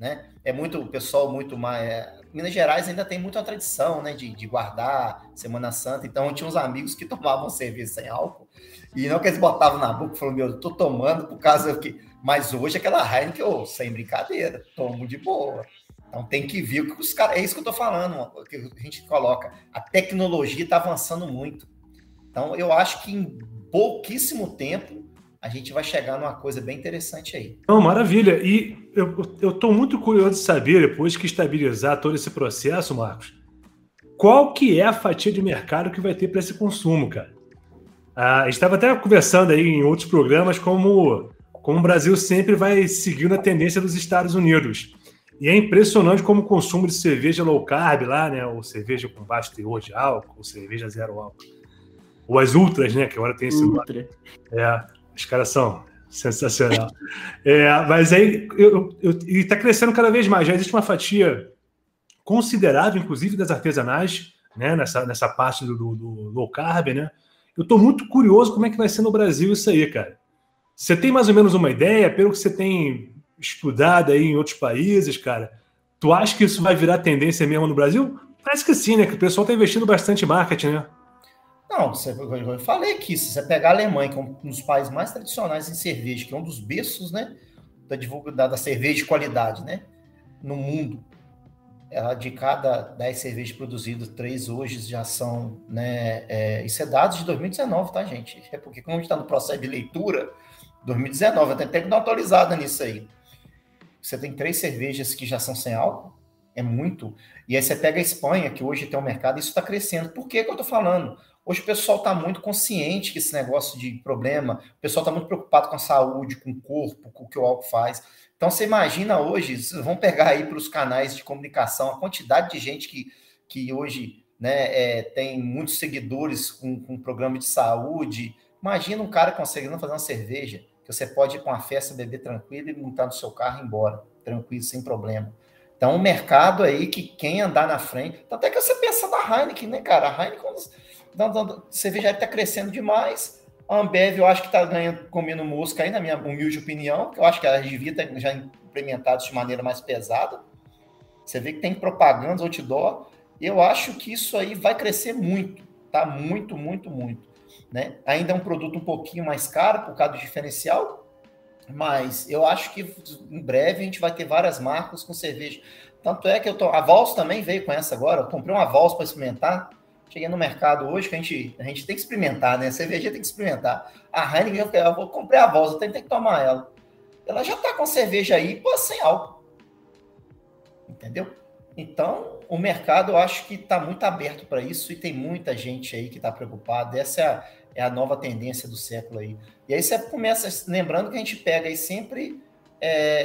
né? É muito, o pessoal muito mais... Minas Gerais ainda tem muita tradição, né, de guardar Semana Santa. Então, eu tinha uns amigos que tomavam cerveja sem álcool e não que eles botavam na boca e falavam, meu, eu tô tomando por causa do quê? Mas hoje aquela Heineken, sem brincadeira, tomo de boa. Então, tem que ver o que os caras... É isso que eu tô falando, que a gente coloca. A tecnologia tá avançando muito. Então, eu acho que em pouquíssimo tempo a gente vai chegar numa coisa bem interessante aí. Não, maravilha. E... Eu estou muito curioso de saber, depois que estabilizar todo esse processo, Marcos, qual que é a fatia de mercado que vai ter para esse consumo, cara? A gente estava até conversando aí em outros programas como o Brasil sempre vai seguindo a tendência dos Estados Unidos. E é impressionante como o consumo de cerveja low carb lá, né? Ou cerveja com baixo teor de álcool, ou cerveja zero álcool. Ou as ultras, né? Que agora tem esse ultra. Os caras são... sensacional. Mas aí está crescendo cada vez mais. Já existe uma fatia considerável, inclusive, das artesanais, né, nessa parte do low carb, né? Eu estou muito curioso como é que vai ser no Brasil isso aí, cara. Você tem mais ou menos uma ideia, pelo que você tem estudado aí em outros países, cara? Tu acha que isso vai virar tendência mesmo no Brasil? Parece que sim, né? Que o pessoal está investindo bastante em marketing, né? Não, eu falei que se você pegar a Alemanha, que é um dos países mais tradicionais em cerveja, que é um dos berços, né, da cerveja de qualidade, né, no mundo, de cada 10 cervejas produzidas, 3 hoje já são, né, isso é dados de 2019, tá, gente? É porque como a gente está no processo de leitura, 2019, eu tenho que dar uma atualizada nisso aí. Você tem 3 cervejas que já são sem álcool, é muito, e aí você pega a Espanha, que hoje tem um mercado, isso está crescendo. Por que eu tô falando? Hoje o pessoal está muito consciente que esse negócio de problema, o pessoal está muito preocupado com a saúde, com o corpo, com o que o álcool faz. Então, você imagina hoje, vamos pegar aí para os canais de comunicação, a quantidade de gente que hoje, né, tem muitos seguidores com programa de saúde. Imagina um cara conseguindo fazer uma cerveja, que você pode ir para uma festa, beber tranquilo e montar no seu carro e ir embora, tranquilo, sem problema. Então, um mercado aí que quem andar na frente... Até que você pensa na Heineken, né, cara? A Heineken, a cervejaria está crescendo demais... A Ambev, eu acho que está ganhando, comendo mosca aí, na minha humilde opinião, que eu acho que ela devia ter já implementado isso de maneira mais pesada. Você vê que tem propagandas, outdoor. Eu acho que isso aí vai crescer muito, tá? Muito, muito, muito. Né? Ainda é um produto um pouquinho mais caro por causa do diferencial, mas eu acho que em breve a gente vai ter várias marcas com cerveja. Tanto é que a Vals também veio com essa agora. Eu comprei uma Vals para experimentar. Cheguei no mercado hoje, que a gente tem que experimentar, né? A cerveja tem que experimentar. A Heineken, eu vou comprar a Vals, tem que tomar ela. Ela já tá com cerveja aí, pô, sem álcool. Entendeu? Então, o mercado, eu acho que tá muito aberto para isso e tem muita gente aí que tá preocupada. Essa é a nova tendência do século aí. E aí você começa, lembrando que a gente pega aí sempre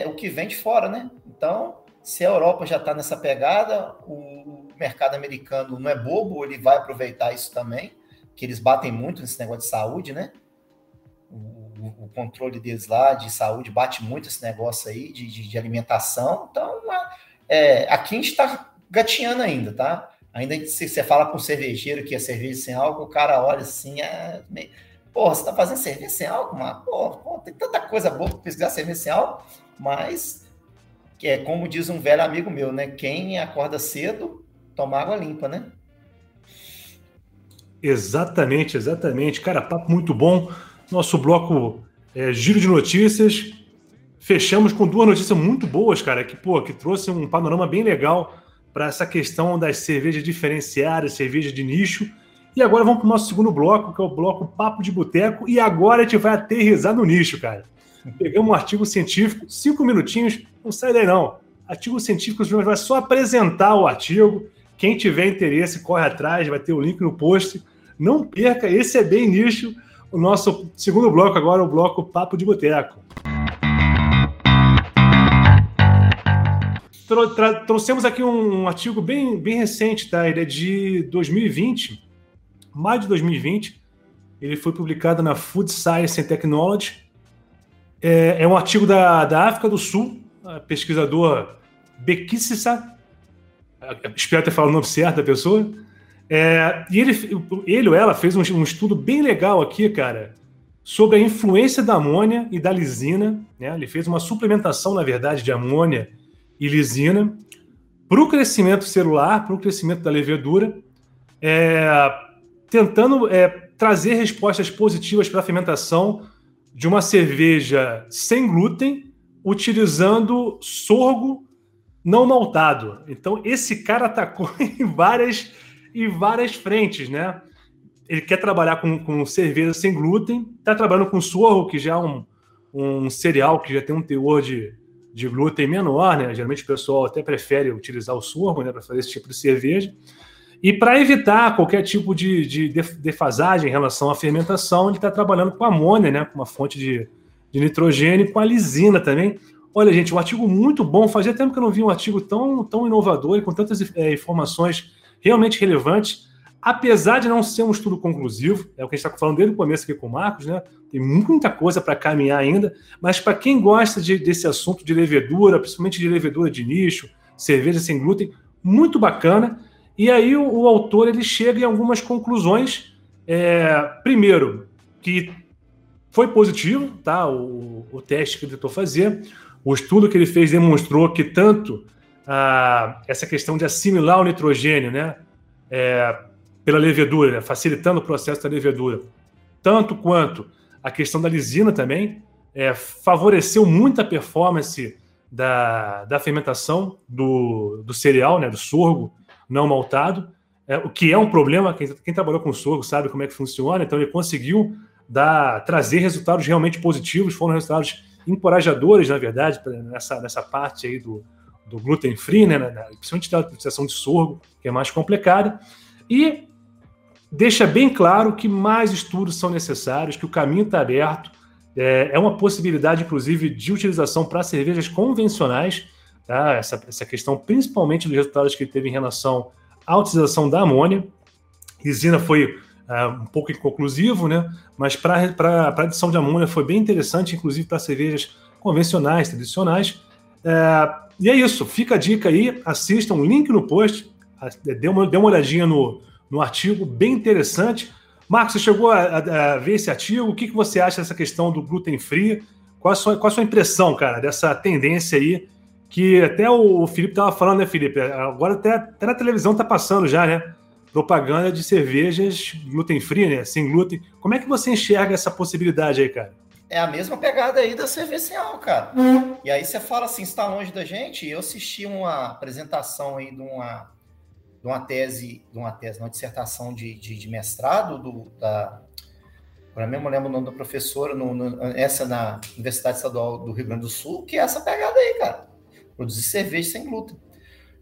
o que vem de fora, né? Então, se a Europa já tá nessa pegada, o mercado americano não é bobo, ele vai aproveitar isso também, que eles batem muito nesse negócio de saúde, né? O controle deles lá de saúde bate muito esse negócio aí de alimentação. Então, aqui a gente tá gatinhando ainda, tá? Ainda se você fala com um cervejeiro que é cerveja sem álcool, o cara olha assim, porra, você tá fazendo cerveja sem álcool, mano? Porra, tem tanta coisa boa pra pesquisar cerveja sem álcool, mas é como diz um velho amigo meu, né? Quem acorda cedo tomar água limpa, né? Exatamente, exatamente. Cara, papo muito bom. Nosso bloco giro de notícias. Fechamos com duas notícias muito boas, cara, que trouxe um panorama bem legal para essa questão das cervejas diferenciadas, cerveja de nicho. E agora vamos para o nosso segundo bloco, que é o bloco Papo de Boteco. E agora a gente vai aterrissar no nicho, cara. Pegamos um artigo científico, 5 minutinhos, não sai daí não. Artigo científico, os vai só apresentar o artigo. Quem tiver interesse, corre atrás, vai ter o link no post. Não perca, esse é bem nicho. O nosso segundo bloco agora, o bloco Papo de Boteco. Trouxemos aqui um artigo bem recente, tá? Ele é de 2020, maio de 2020. Ele foi publicado na Food Science and Technology. É um artigo da África do Sul, a pesquisadora Bekisa. Espero ter falado o nome certo da pessoa. E ele ou ela fez um estudo bem legal aqui, cara, sobre a influência da amônia e da lisina, né? Ele fez uma suplementação, na verdade, de amônia e lisina para o crescimento celular, para o crescimento da levedura, tentando trazer respostas positivas para a fermentação de uma cerveja sem glúten, utilizando sorgo não maltado. Então, esse cara atacou em várias frentes, né? Ele quer trabalhar com cerveja sem glúten, está trabalhando com sorgo, que já é um cereal que já tem um teor de glúten menor, né? Geralmente o pessoal até prefere utilizar o sorgo, né, para fazer esse tipo de cerveja. E para evitar qualquer tipo de defasagem em relação à fermentação, ele está trabalhando com amônia, né, com uma fonte de nitrogênio, e com a lisina também. Olha, gente, um artigo muito bom. Fazia tempo que eu não vi um artigo tão inovador e com tantas informações realmente relevantes, apesar de não ser um estudo conclusivo. É o que a gente está falando desde o começo aqui com o Marcos, né? Tem muita coisa para caminhar ainda, mas para quem gosta desse assunto de levedura, principalmente de levedura de nicho, cerveja sem glúten, muito bacana. E aí o autor ele chega em algumas conclusões. Primeiro, que foi positivo, tá? O teste que ele tentou fazer. O estudo que ele fez demonstrou que tanto essa questão de assimilar o nitrogênio, né, pela levedura, né, facilitando o processo da levedura, tanto quanto a questão da lisina também, favoreceu muito a performance da fermentação do cereal, né, do sorgo não maltado, o que é um problema. Quem trabalhou com sorgo sabe como é que funciona. Então ele conseguiu trazer resultados realmente positivos, foram resultados encorajadores, na verdade, nessa parte aí do glúten free, né, principalmente da utilização de sorgo, que é mais complicada, e deixa bem claro que mais estudos são necessários, que o caminho está aberto, É uma possibilidade, inclusive, de utilização para cervejas convencionais, tá? Essa questão principalmente dos resultados que ele teve em relação à utilização da amônia. Lisina foi um pouco inconclusivo, né? Mas para a adição de amônia foi bem interessante, inclusive para cervejas convencionais, tradicionais. E é isso, fica a dica aí, assistam, link no post, dê uma olhadinha no artigo, bem interessante. Marcos, você chegou a ver esse artigo? O que você acha dessa questão do glúten-free? Qual a sua impressão, cara, dessa tendência aí, que até o Felipe estava falando, né, Felipe? Agora até na televisão está passando já, né? Propaganda de cervejas glúten-free, né? Sem glúten. Como é que você enxerga essa possibilidade aí, cara? É a mesma pegada aí da cerveja sem álcool, cara. E aí você fala assim, está longe da gente? Eu assisti uma apresentação aí de uma dissertação de mestrado agora mesmo eu lembro o nome da professora na Universidade Estadual do Rio Grande do Sul, que é essa pegada aí, cara. Produzir cerveja sem glúten.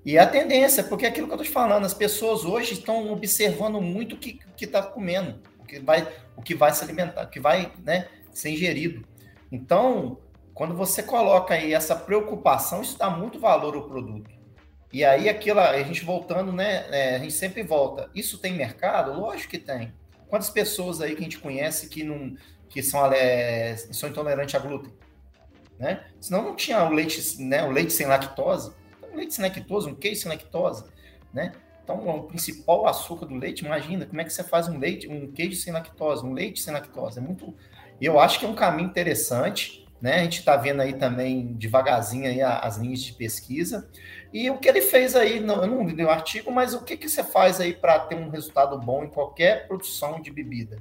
E a tendência, porque é aquilo que eu tô te falando, as pessoas hoje estão observando muito o que tá comendo, o que vai se alimentar, o que vai, né, ser ingerido. Então, quando você coloca aí essa preocupação, isso dá muito valor ao produto. E aí, aquilo, a gente voltando, né? A gente sempre volta. Isso tem mercado? Lógico que tem. Quantas pessoas aí que a gente conhece que são intolerantes a glúten? Né? Senão não tinha o leite, né? O leite sem lactose. Então, leite sem lactose, um queijo sem lactose. Né? Então, o principal açúcar do leite, imagina, como é que você faz um queijo sem lactose, um leite sem lactose? É muito. Eu acho que é um caminho interessante. Né? A gente está vendo aí também devagarzinho aí as linhas de pesquisa. E o que ele fez aí, eu não li o artigo, mas o que você faz aí para ter um resultado bom em qualquer produção de bebida?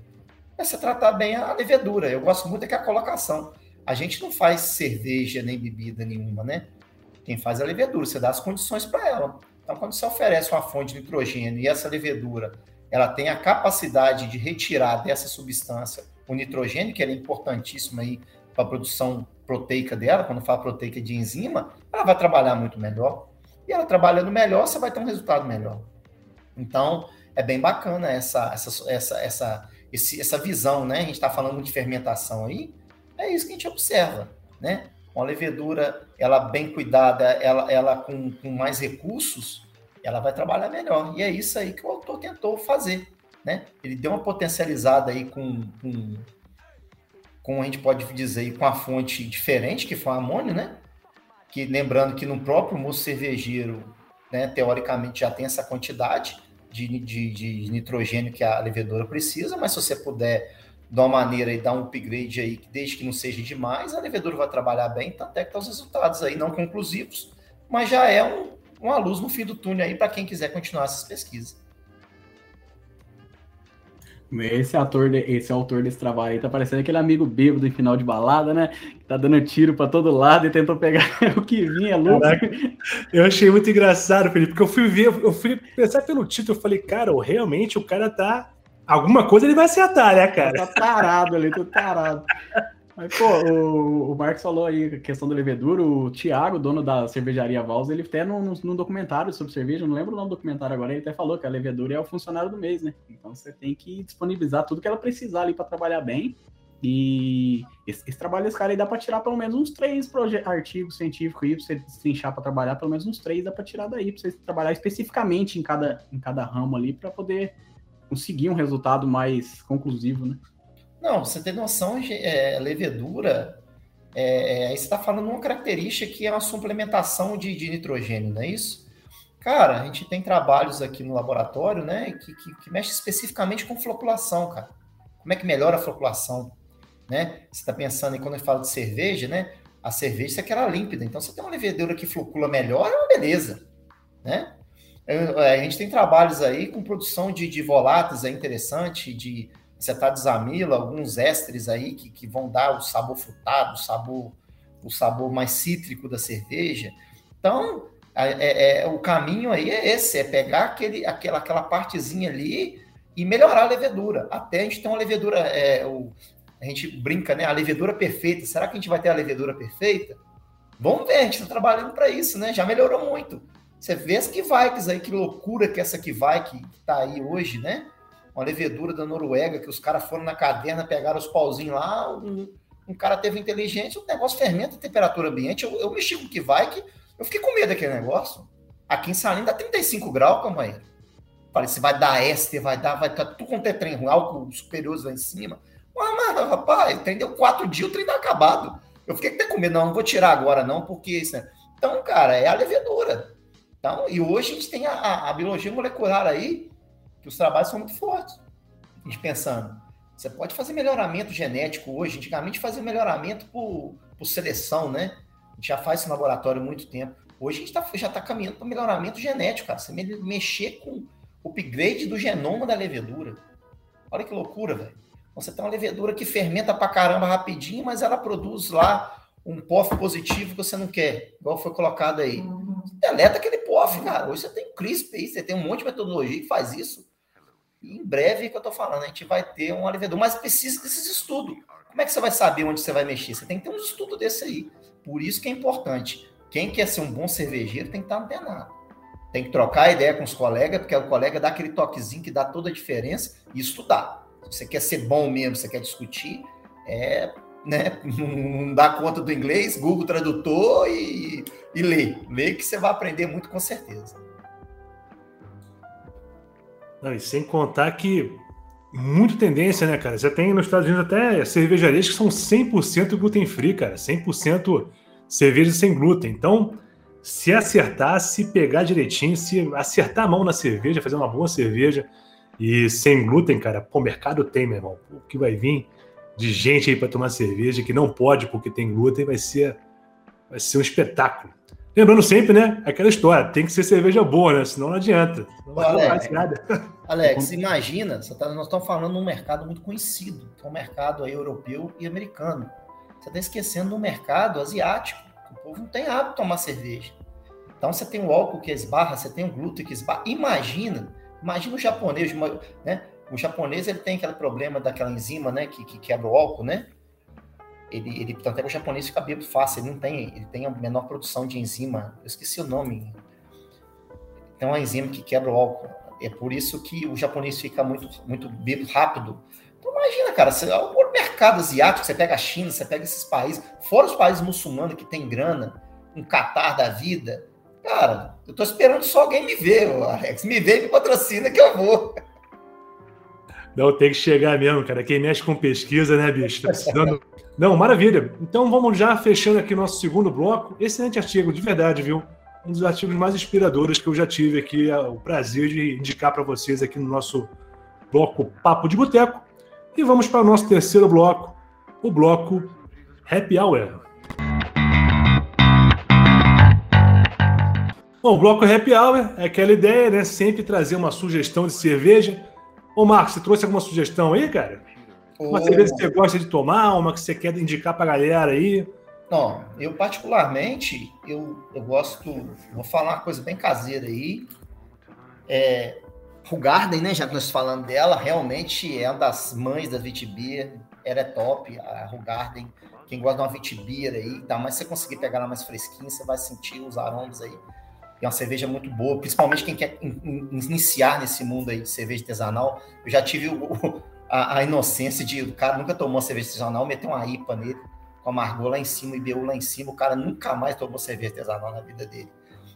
É você tratar bem a levedura. Eu gosto muito da colocação. A gente não faz cerveja nem bebida nenhuma, né? Quem faz é a levedura, você dá as condições para ela. Então, quando você oferece uma fonte de nitrogênio e essa levedura, ela tem a capacidade de retirar dessa substância o nitrogênio, que é importantíssimo aí para a produção proteica dela, quando fala proteica de enzima, ela vai trabalhar muito melhor. E ela trabalhando melhor, você vai ter um resultado melhor. Então, é bem bacana essa visão, né? A gente está falando de fermentação aí, é isso que a gente observa, né? Uma levedura, ela bem cuidada, ela com mais recursos, ela vai trabalhar melhor. E é isso aí que o autor tentou fazer, né? Ele deu uma potencializada aí com a gente pode dizer aí, com a fonte diferente, que foi a amônia, né? Que, lembrando que no próprio moço cervejeiro, né, teoricamente já tem essa quantidade de nitrogênio que a levedura precisa, mas se você puder de uma maneira e dar um upgrade aí, desde que não seja demais, a levedura vai trabalhar bem, tanto é que tá os resultados aí não conclusivos, mas já é uma luz no fim do túnel aí para quem quiser continuar essas pesquisas. Esse autor desse trabalho aí tá parecendo aquele amigo bêbado em final de balada, né? Que tá dando tiro pra todo lado e tentou pegar o que vinha, louco. Eu achei muito engraçado, Felipe, porque eu fui pensar pelo título, eu falei, cara, realmente o cara tá... Alguma coisa ele vai acertar, né, cara? Tá tarado ali, tô tarado. Mas, pô, o Marcos falou aí a questão da levedura, o Thiago, dono da cervejaria Vals, ele até num documentário sobre cerveja, não lembro o nome do documentário agora, ele até falou que a levedura é o funcionário do mês, né? Então você tem que disponibilizar tudo que ela precisar ali para trabalhar bem. E esse trabalho desse cara aí dá para tirar pelo menos uns 3 artigos científicos aí, para você se inchar para trabalhar, pelo menos uns 3 dá para tirar daí, para você trabalhar especificamente em cada ramo ali, para poder conseguir um resultado mais conclusivo, né? Não, você tem noção, levedura, aí você está falando uma característica que é uma suplementação de nitrogênio, não é isso? Cara, a gente tem trabalhos aqui no laboratório, né, que mexe especificamente com floculação, cara. Como é que melhora a floculação, né? Você está pensando, quando eu falo de cerveja, né, a cerveja você quer ela límpida, então você tem uma levedura que flocula melhor, é uma beleza, né? A gente tem trabalhos aí com produção de voláteis, é interessante, de cetadizamila, alguns ésteres aí que vão dar o sabor frutado, o sabor mais cítrico da cerveja. Então, o caminho aí é esse, é pegar aquela partezinha ali e melhorar a levedura. Até a gente tem uma levedura, a gente brinca, né? A levedura perfeita. Será que a gente vai ter a levedura perfeita? Vamos ver, a gente está trabalhando para isso, né? Já melhorou muito. Você vê as Kvikes aí, que loucura que essa Kvike que está aí hoje, né? Uma levedura da Noruega, que os caras foram na caverna, pegaram os pauzinhos lá, um cara teve inteligência, o negócio fermenta a temperatura ambiente. Eu mexi com o que vai, que eu fiquei com medo daquele negócio. Aqui em Salinho dá 35 graus, companheiro. Falei, se vai dar éster, vai estar tudo quanto é trem ruim, álcool superior lá em cima. Mas, rapaz, entendeu? 4 dias o trem tá acabado. Eu fiquei até com medo, não vou tirar agora não, porque isso... Então, cara, é a levedura. Então, e hoje a gente tem a biologia molecular aí, que os trabalhos são muito fortes. A gente pensando, você pode fazer melhoramento genético hoje, antigamente fazia melhoramento por seleção, né? A gente já faz isso no laboratório há muito tempo. Hoje a gente já está caminhando para melhoramento genético, cara. Você mexer com o upgrade do genoma da levedura. Olha que loucura, velho. Você tem uma levedura que fermenta pra caramba rapidinho, mas ela produz lá um POF positivo que você não quer, igual foi colocado aí. Você deleta aquele POF, cara. Hoje você tem o CRISPR aí, você tem um monte de metodologia que faz isso. E em breve, é o que eu tô falando, a gente vai ter uma levedura, mas precisa desses estudos. Como é que você vai saber onde você vai mexer? Você tem que ter um estudo desse aí. Por isso que é importante. Quem quer ser um bom cervejeiro tem que estar antenado. Tem que trocar ideia com os colegas, porque o colega dá aquele toquezinho que dá toda a diferença e estudar. Se você quer ser bom mesmo, você quer discutir, né? Não dá conta do inglês, Google Tradutor e lê. Lê que você vai aprender muito, com certeza. Não, e sem contar que muito tendência, né, cara? Você tem nos Estados Unidos até cervejarias que são 100% gluten free, cara. 100% cerveja sem glúten. Então, se acertar, se pegar direitinho, se acertar a mão na cerveja, fazer uma boa cerveja, e sem glúten, cara, pô, o mercado tem, meu irmão. O que vai vir de gente aí para tomar cerveja que não pode porque tem glúten vai ser um espetáculo. Lembrando sempre, né, aquela história, tem que ser cerveja boa, né? Senão não adianta. Não vai Alex, nada. Alex, imagina, nós estamos falando de um mercado muito conhecido, que é um mercado aí europeu e americano. Você está esquecendo do mercado asiático, que o povo não tem hábito de tomar cerveja. Então você tem o álcool que esbarra, você tem o glúten que esbarra. Imagina o japonês, né? O japonês, ele tem aquele problema daquela enzima, né? Que quebra o álcool, né? Tanto é que o japonês fica bêbado fácil, ele tem a menor produção de enzima. Eu esqueci o nome. Tem uma enzima que quebra o álcool. É por isso que o japonês fica muito, muito bêbado rápido. Então imagina, cara, o mercado asiático, você pega a China, você pega esses países, fora os países muçulmanos que tem grana, um Qatar da vida... Cara, eu tô esperando só alguém me ver, Alex. Me vê e me patrocina que eu vou. Não, tem que chegar mesmo, cara. Quem mexe com pesquisa, né, bicho? Tá precisando... Não, maravilha. Então vamos já fechando aqui nosso segundo bloco. Excelente artigo, de verdade, viu? Um dos artigos mais inspiradores que eu já tive aqui. É o prazer de indicar para vocês aqui no nosso bloco Papo de Boteco. E vamos para o nosso terceiro bloco, o bloco Happy Hour. Bom, o bloco Happy Hour é aquela ideia, né? Sempre trazer uma sugestão de cerveja. Ô, Marcos, você trouxe alguma sugestão aí, cara? Uma cerveja que você gosta de tomar, uma que você quer indicar pra galera aí? Não, eu particularmente, eu gosto... Vou falar uma coisa bem caseira aí. Hoegaarden, né? Já que nós falamos dela, realmente é uma das mães da Vitibia. Ela é top, a Hoegaarden. Quem gosta de uma Vitibia aí, tá? Mas se você conseguir pegar ela mais fresquinha, você vai sentir os aromas aí. É uma cerveja muito boa, principalmente quem quer iniciar nesse mundo aí de cerveja artesanal. Eu já tive a inocência de... O cara nunca tomou uma cerveja artesanal, meteu uma IPA nele, com amargor lá em cima, IBU lá em cima. O cara nunca mais tomou cerveja artesanal na vida dele.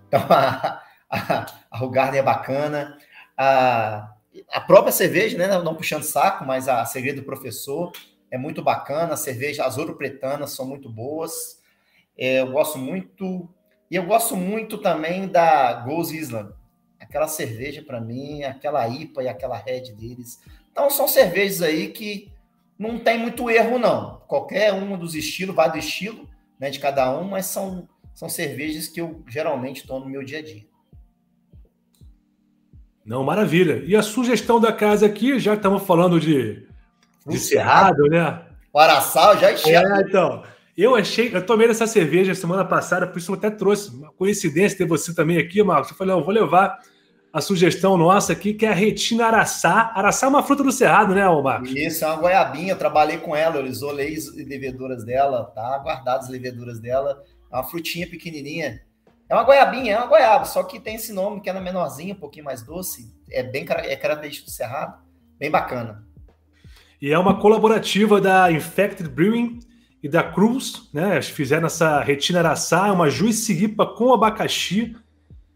Então, a Hoegaarden é bacana. A própria cerveja, né, não puxando saco, mas a Segredo do Professor é muito bacana. A cerveja, as Ouro Pretanas são muito boas. Eu gosto muito também da Goose Island. Aquela cerveja para mim, aquela IPA e aquela Red deles. Então são cervejas aí que não tem muito erro, não. Qualquer uma dos estilos, vai do estilo, né, de cada um, mas são cervejas que eu geralmente tomo no meu dia a dia. Não, maravilha. E a sugestão da casa aqui, já estamos falando de Cerrado, né? O Araçá, já enxerga. Então... Eu tomei essa cerveja semana passada, por isso eu até trouxe uma coincidência ter você também aqui, Marcos. Eu falei, eu vou levar a sugestão nossa aqui, que é a retina araçá. Araçá é uma fruta do Cerrado, né, Marcos? Isso, é uma goiabinha, eu trabalhei com ela, eu isolei as leveduras dela, tá? Guardadas as leveduras dela, é uma frutinha pequenininha. É uma goiabinha, é uma goiaba, só que tem esse nome, que é menorzinha, um pouquinho mais doce, é característico do Cerrado, bem bacana. E é uma colaborativa da Infected Brewing, e da Cruz, né? Fizeram essa retina araçá, uma juiciripa com abacaxi,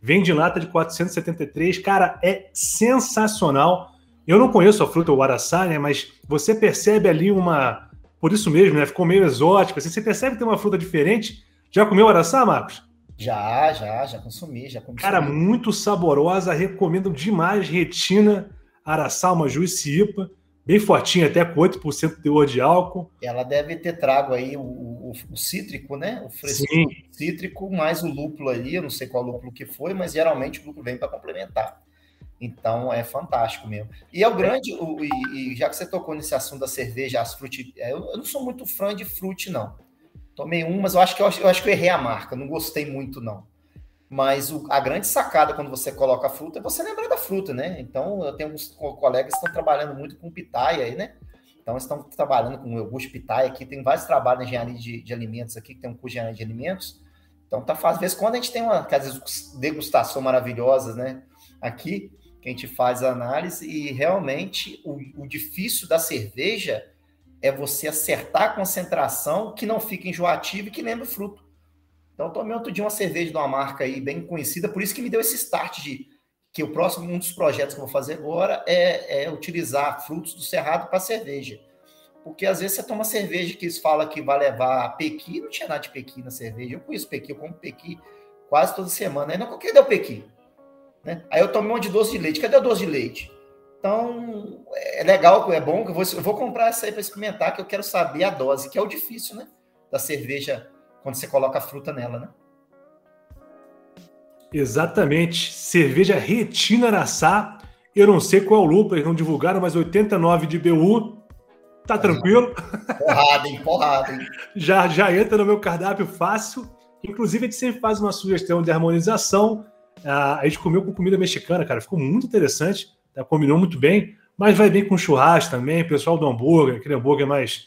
vende em lata de 473, cara, é sensacional. Eu não conheço a fruta, o araçá, né? Mas você percebe ali uma... Por isso mesmo, né? Ficou meio exótico, assim, você percebe que tem uma fruta diferente. Já comeu araçá, Marcos? Já consumi. Cara, muito saborosa, recomendo demais, retina araçá, uma juiciripa, bem fortinha, até com 8% de teor de álcool. Ela deve ter trago aí o cítrico, né? O fresco cítrico, mais o lúpulo ali, eu não sei qual lúpulo que foi, mas geralmente o lúpulo vem para complementar. Então, é fantástico mesmo. E é o grande, já que você tocou nesse assunto da cerveja, as frutas, eu não sou muito fã de fruta, não. Tomei um, mas eu acho que eu errei a marca, não gostei muito, não. Mas a grande sacada quando você coloca a fruta é você lembrar da fruta, né? Então, eu tenho alguns colegas que estão trabalhando muito com pitaia aí, né? Então, estão trabalhando com o Augusto Pitaia aqui, tem vários trabalhos de engenharia de alimentos aqui, que tem um curso de engenharia de alimentos. Então, tá fácil. Às vezes, quando a gente tem uma degustação maravilhosa, né? Aqui, que a gente faz a análise e realmente o difícil da cerveja é você acertar a concentração que não fica enjoativa e que lembra o fruto. Então, eu tomei outro dia uma cerveja de uma marca aí bem conhecida, por isso que me deu esse start de que o próximo, um dos projetos que eu vou fazer agora é utilizar frutos do Cerrado para cerveja. Porque às vezes você toma cerveja que eles falam que vai levar pequi, não tinha nada de pequi na cerveja. Eu conheço pequi, eu como pequi quase toda semana. Aí não, por que deu pequi? Né? Aí eu tomei uma de doce de leite. Cadê a doce de leite? Então, é legal, é bom, que eu vou comprar essa aí para experimentar, que eu quero saber a dose, que é o difícil, né? Da cerveja... quando você coloca a fruta nela, né? Exatamente. Cerveja retina araçá. Eu não sei qual é o lúpulo, eles não divulgaram, mas 89 de BU. Tá tranquilo? Porrada, hein? Já entra no meu cardápio fácil. Inclusive, a gente sempre faz uma sugestão de harmonização. A gente comeu com comida mexicana, cara. Ficou muito interessante. Combinou muito bem. Mas vai bem com churrasco também. Pessoal do hambúrguer, aquele hambúrguer mais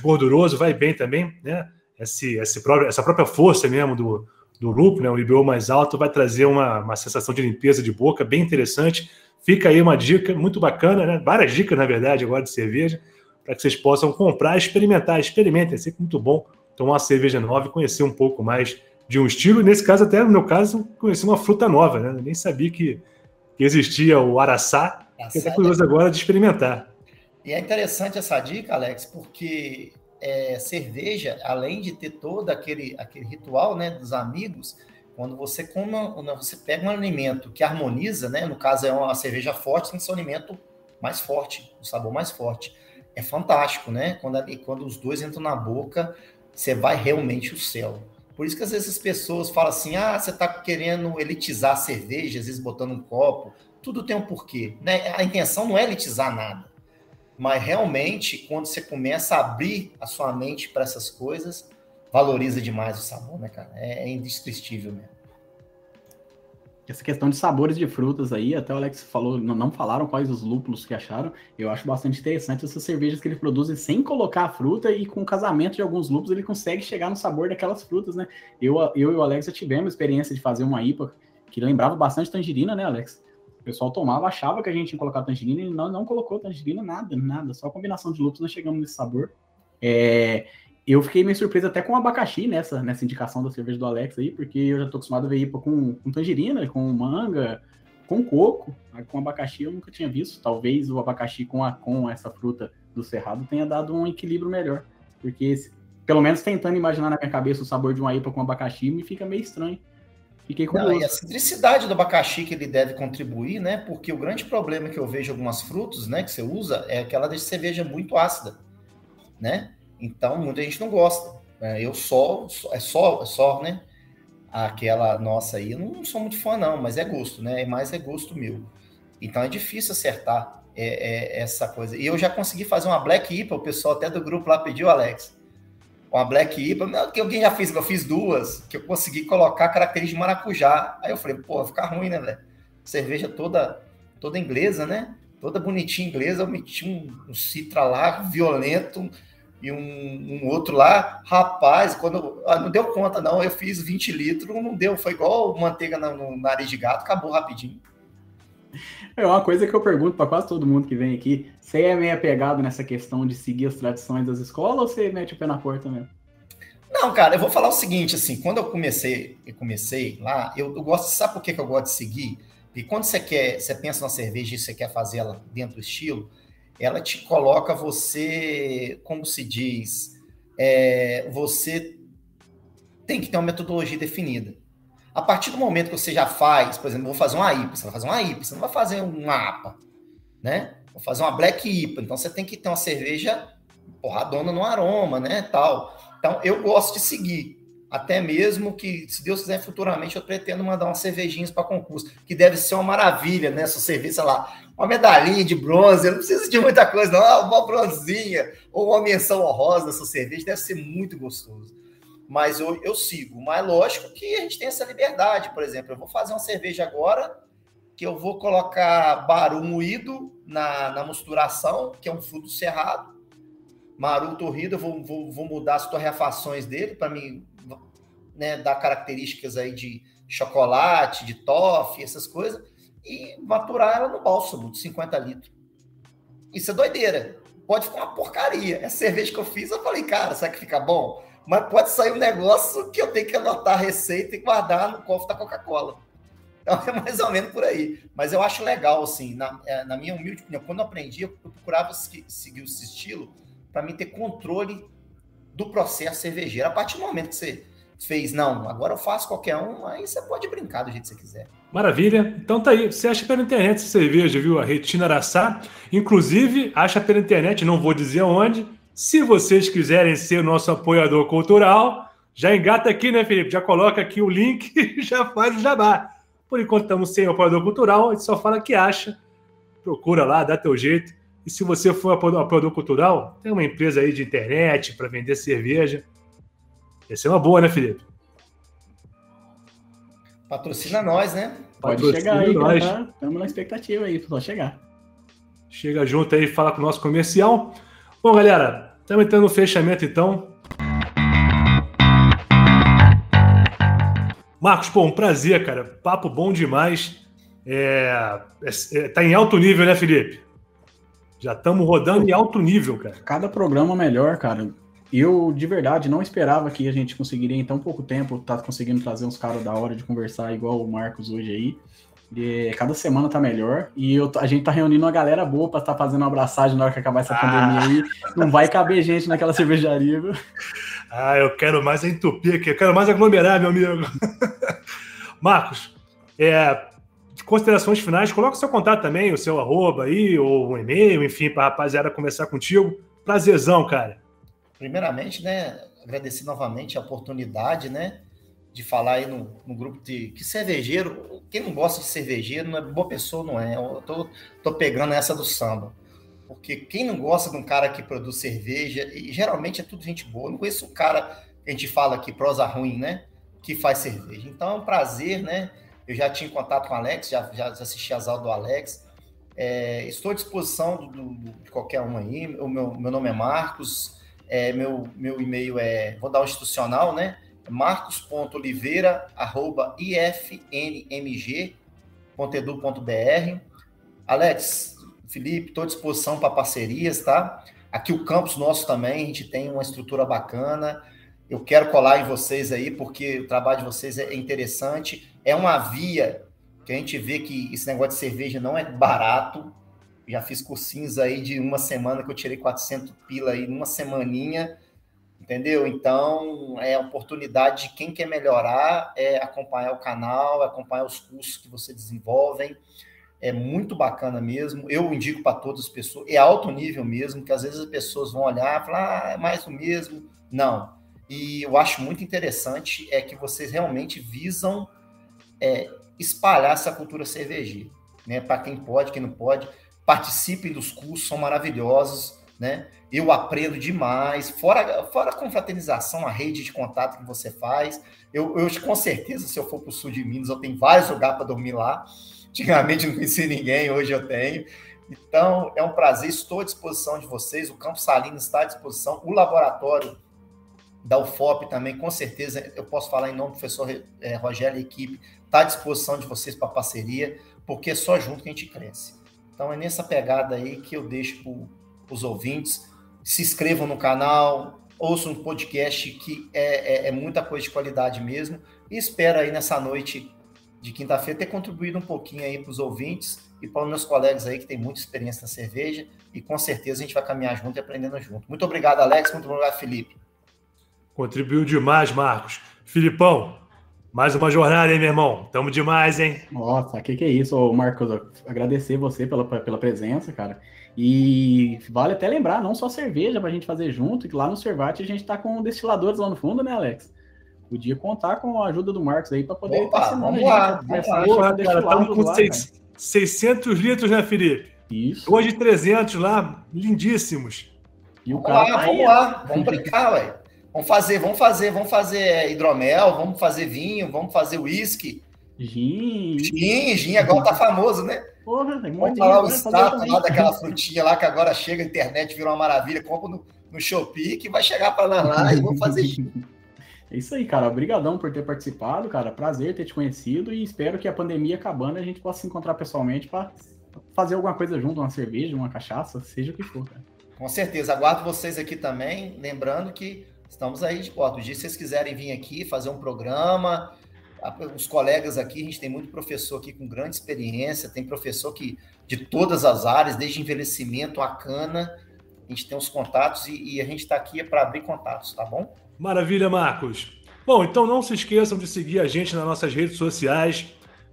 gorduroso, vai bem também, né? Essa própria força mesmo do lúpulo, né, o IBU mais alto, vai trazer uma sensação de limpeza de boca bem interessante. Fica aí uma dica muito bacana, né? Várias dicas, na verdade, agora de cerveja, para que vocês possam comprar, experimentar. Experimentem, é sempre muito bom tomar uma cerveja nova e conhecer um pouco mais de um estilo. E nesse caso, até no meu caso, conheci uma fruta nova, né? Nem sabia que existia o araçá. Fiquei até curioso agora de experimentar. E é interessante essa dica, Alex, porque... cerveja, além de ter todo aquele ritual, né, dos amigos, quando você pega um alimento que harmoniza, né, no caso é uma cerveja forte, tem que ser um alimento mais forte, um sabor mais forte. É fantástico, né? Quando os dois entram na boca, você vai realmente ao céu. Por isso que às vezes as pessoas falam assim, você está querendo elitizar a cerveja, às vezes botando um copo, tudo tem um porquê, né? A intenção não é elitizar nada. Mas realmente, quando você começa a abrir a sua mente para essas coisas, valoriza demais o sabor, né, cara? É indescritível mesmo. Essa questão de sabores de frutas aí, até o Alex falou, não falaram quais os lúpulos que acharam. Eu acho bastante interessante essas cervejas que ele produz sem colocar a fruta e com o casamento de alguns lúpulos ele consegue chegar no sabor daquelas frutas, né? Eu e o Alex já tivemos a experiência de fazer uma IPA que lembrava bastante tangerina, né, Alex? O pessoal tomava, achava que a gente ia colocar tangerina e não colocou tangerina, nada. Só a combinação de lúpulos, nós chegamos nesse sabor. Eu fiquei meio surpreso até com o abacaxi nessa indicação da cerveja do Alex aí, porque eu já tô acostumado a ver IPA com tangerina, com manga, com coco. Com abacaxi eu nunca tinha visto. Talvez o abacaxi com essa fruta do Cerrado tenha dado um equilíbrio melhor. Porque, pelo menos tentando imaginar na minha cabeça o sabor de uma IPA com abacaxi, me fica meio estranho. E a citricidade do abacaxi que ele deve contribuir, né? Porque o grande problema que eu vejo algumas frutas, né, que você usa é que ela deixa a cerveja muito ácida, né? Então muita gente não gosta. Eu só, né? Aquela nossa aí, eu não sou muito fã não, mas é gosto, né? É gosto meu. Então é difícil acertar essa coisa. E eu já consegui fazer uma Black IPA, o pessoal até do grupo lá pediu, Alex. Uma Black IPA, que alguém já fez, eu fiz duas, que eu consegui colocar característica de maracujá. Aí eu falei, vai ficar ruim, né, velho? Cerveja toda inglesa, né? Toda bonitinha inglesa, eu meti um citra lá, violento, e um outro lá. Rapaz, não deu conta, não. Eu fiz 20 litros, não deu. Foi igual manteiga no nariz de gato, acabou rapidinho. É uma coisa que eu pergunto para quase todo mundo que vem aqui. Você é meio apegado nessa questão de seguir as tradições das escolas ou você mete o pé na porta mesmo? Não, cara, eu vou falar o seguinte, assim, quando eu comecei lá, eu gosto, sabe por que eu gosto de seguir? Porque quando você pensa numa cerveja e você quer fazer ela dentro do estilo, ela te coloca você, como se diz, você tem que ter uma metodologia definida. A partir do momento que você já faz, por exemplo, vou fazer uma IPA, você vai fazer uma IPA, você não vai fazer uma APA, né? Vou fazer uma Black IPA, então você tem que ter uma cerveja porradona no aroma, né, tal. Então, eu gosto de seguir, até mesmo que, se Deus quiser, futuramente eu pretendo mandar umas cervejinhas para concurso, que deve ser uma maravilha, né? Se você vê, sei lá, uma medalhinha de bronze, eu não preciso de muita coisa, não, uma bronzinha, ou uma menção honrosa dessa cerveja, deve ser muito gostoso. Mas eu sigo, mas lógico que a gente tem essa liberdade, por exemplo, eu vou fazer uma cerveja agora, que eu vou colocar baru moído na misturação, que é um fruto cerrado, Maru Torrida, vou mudar as torrefações dele para mim, né, dar características aí de chocolate, de toffee, essas coisas, e maturar ela no bálsamo de 50 litros. Isso é doideira. Pode ficar uma porcaria. Essa cerveja que eu fiz, eu falei, cara, será que fica bom? Mas pode sair um negócio que eu tenho que anotar a receita e guardar no cofre da Coca-Cola. Então é mais ou menos por aí. Mas eu acho legal, assim, na minha humilde opinião, quando eu aprendi, eu procurava seguir esse estilo para mim ter controle do processo cervejeiro. A partir do momento que você fez, não, agora eu faço qualquer um, aí você pode brincar do jeito que você quiser. Maravilha. Então tá aí. Você acha pela internet essa cerveja, viu? A Retina Araçá. Inclusive, acha pela internet, não vou dizer onde. Se vocês quiserem ser o nosso apoiador cultural, já engata aqui, né, Felipe? Já coloca aqui o link e já faz o jabá. Por enquanto estamos sem o apoiador cultural, a gente só fala que acha. Procura lá, dá teu jeito. E se você for apoiador cultural, tem uma empresa aí de internet para vender cerveja. Essa é uma boa, né, Felipe? Patrocina nós, né? Pode chegar aí, nós. Estamos na expectativa aí, só chegar. Chega junto aí e fala com o nosso comercial. Bom, galera, estamos entrando no fechamento, então. Marcos, pô, um prazer, cara. Papo bom demais. Tá em alto nível, né, Felipe? Já estamos rodando em alto nível, cara. Cada programa melhor, cara. Eu, de verdade, não esperava que a gente conseguiria em tão pouco tempo estar conseguindo trazer uns caras da hora de conversar igual o Marcos hoje aí. Cada semana tá melhor. E a gente tá reunindo uma galera boa pra estar fazendo uma abraçagem na hora que acabar essa pandemia aí. Não vai caber gente naquela cervejaria, viu? Ah, eu quero mais entupir aqui. Eu quero mais aglomerar, meu amigo. Marcos, considerações finais, coloca o seu contato também, o seu arroba aí, ou um e-mail, enfim, para a rapaziada conversar contigo. Prazerzão, cara. Primeiramente, né, agradecer novamente a oportunidade, né, de falar aí no grupo de... Que cervejeiro, quem não gosta de cervejeiro, não é boa pessoa, não é. Eu tô pegando essa do samba. Porque quem não gosta de um cara que produz cerveja, e geralmente é tudo gente boa. Eu não conheço um cara, a gente fala aqui, prosa ruim, né, que faz cerveja. Então é um prazer, né. Eu já tinha contato com o Alex, já assisti as aulas do Alex. Estou à disposição de qualquer um aí. O meu nome é Marcos. Meu e-mail é... Vou dar um institucional, né? marcos.oliveira@ifnmg.edu.br. Alex, Felipe, estou à disposição para parcerias, tá? Aqui o campus nosso também, a gente tem uma estrutura bacana. Eu quero colar em vocês aí, porque o trabalho de vocês é interessante. É uma via que a gente vê que esse negócio de cerveja não é barato. Já fiz cursinhos aí de uma semana que eu tirei 400 pila aí numa semaninha, entendeu? Então, é a oportunidade de quem quer melhorar, acompanhar o canal, acompanhar os cursos que vocês desenvolvem. É muito bacana mesmo. Eu indico para todas as pessoas. É alto nível mesmo, que às vezes as pessoas vão olhar e falar, é mais o mesmo. Não. E eu acho muito interessante que vocês realmente visam espalhar essa cultura cervejeira, né? Para quem pode, quem não pode, participem dos cursos, são maravilhosos, né? Eu aprendo demais, fora a confraternização, a rede de contato que você faz, eu com certeza, se eu for para o sul de Minas, eu tenho vários lugares para dormir lá, antigamente não conhecia ninguém, hoje eu tenho, então é um prazer, estou à disposição de vocês, o Campus Salinas está à disposição, o laboratório da UFOP também, com certeza, eu posso falar em nome do professor Rogério e equipe, está à disposição de vocês para parceria, porque é só junto que a gente cresce. Então é nessa pegada aí que eu deixo para os ouvintes. Se inscrevam no canal, ouçam um podcast que é muita coisa de qualidade mesmo, e espero aí nessa noite de quinta-feira ter contribuído um pouquinho aí para os ouvintes e para os meus colegas aí que têm muita experiência na cerveja, e com certeza a gente vai caminhar junto e aprendendo junto. Muito obrigado, Alex, muito obrigado, Felipe. Contribuiu demais, Marcos. Filipão, mais uma jornada, hein, meu irmão? Tamo demais, hein? Nossa, que é isso, ô, Marcos? Agradecer você pela presença, cara. E vale até lembrar, não só cerveja pra gente fazer junto, que lá no Cervate a gente tá com destiladores lá no fundo, né, Alex? Podia contar com a ajuda do Marcos aí pra poder... Opa, vamos lá, estamos com 600 litros, né, Felipe? Isso. Hoje 300 lá, lindíssimos. E o cara vamos lá, vamos brincar, ué. Vamos fazer hidromel, vamos fazer vinho, vamos fazer uísque. Gin, agora tá famoso, né? Porra, tem vamos falar o status lá daquela frutinha lá que agora chega, a internet virou uma maravilha, compra no Shopee que vai chegar pra lá e vamos fazer gin. É isso aí, cara. Obrigadão por ter participado, cara. Prazer ter te conhecido e espero que a pandemia acabando a gente possa se encontrar pessoalmente pra fazer alguma coisa junto, uma cerveja, uma cachaça, seja o que for, cara. Com certeza. Aguardo vocês aqui também, lembrando que estamos aí de porta. Se vocês quiserem vir aqui fazer um programa, os colegas aqui, a gente tem muito professor aqui com grande experiência, tem professor que de todas as áreas, desde envelhecimento à cana, a gente tem os contatos e a gente está aqui para abrir contatos, tá bom? Maravilha, Marcos. Bom, então não se esqueçam de seguir a gente nas nossas redes sociais,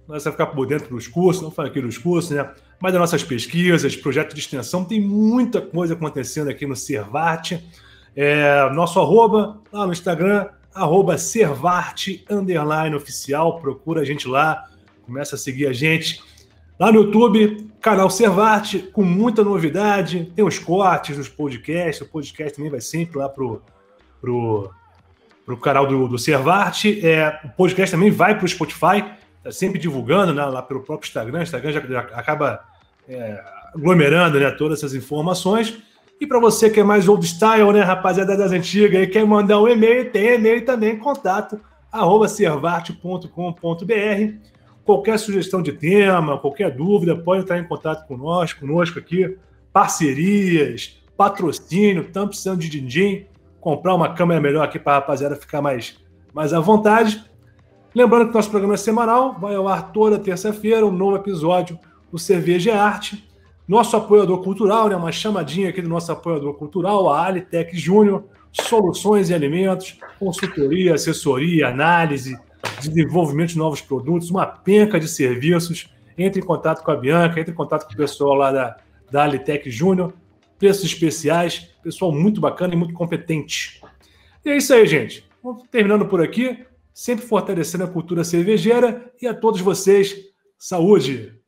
nós vamos ficar por dentro dos cursos, não falar aqui dos cursos, né? Mas das nossas pesquisas, projetos de extensão, tem muita coisa acontecendo aqui no Cervate. Nosso arroba lá no Instagram, @Cervate_oficial, procura a gente lá, começa a seguir a gente. Lá no YouTube, canal Cervate, com muita novidade, tem os cortes dos podcasts, o podcast também vai sempre lá pro canal do Cervate, o podcast também vai pro Spotify, tá sempre divulgando, né, lá pelo próprio Instagram, o Instagram já acaba aglomerando, né, todas essas informações. E para você que é mais old style, né, rapaziada das antigas, e quer mandar um e-mail, tem e-mail também, contato, @cervate.com.br. Qualquer sugestão de tema, qualquer dúvida, pode entrar em contato conosco aqui. Parcerias, patrocínio, estamos precisando de din-din, comprar uma câmera melhor aqui para a rapaziada ficar mais à vontade. Lembrando que o nosso programa é semanal, vai ao ar toda terça-feira, um novo episódio do Cerveja é Arte. Nosso apoiador cultural, né? Uma chamadinha aqui do nosso apoiador cultural, a Alitec Júnior, soluções e alimentos, consultoria, assessoria, análise, desenvolvimento de novos produtos, uma penca de serviços. Entre em contato com a Bianca, entre em contato com o pessoal lá da Alitec Júnior, preços especiais, pessoal muito bacana e muito competente. E é isso aí, gente. Vamos terminando por aqui, sempre fortalecendo a cultura cervejeira, e a todos vocês, saúde!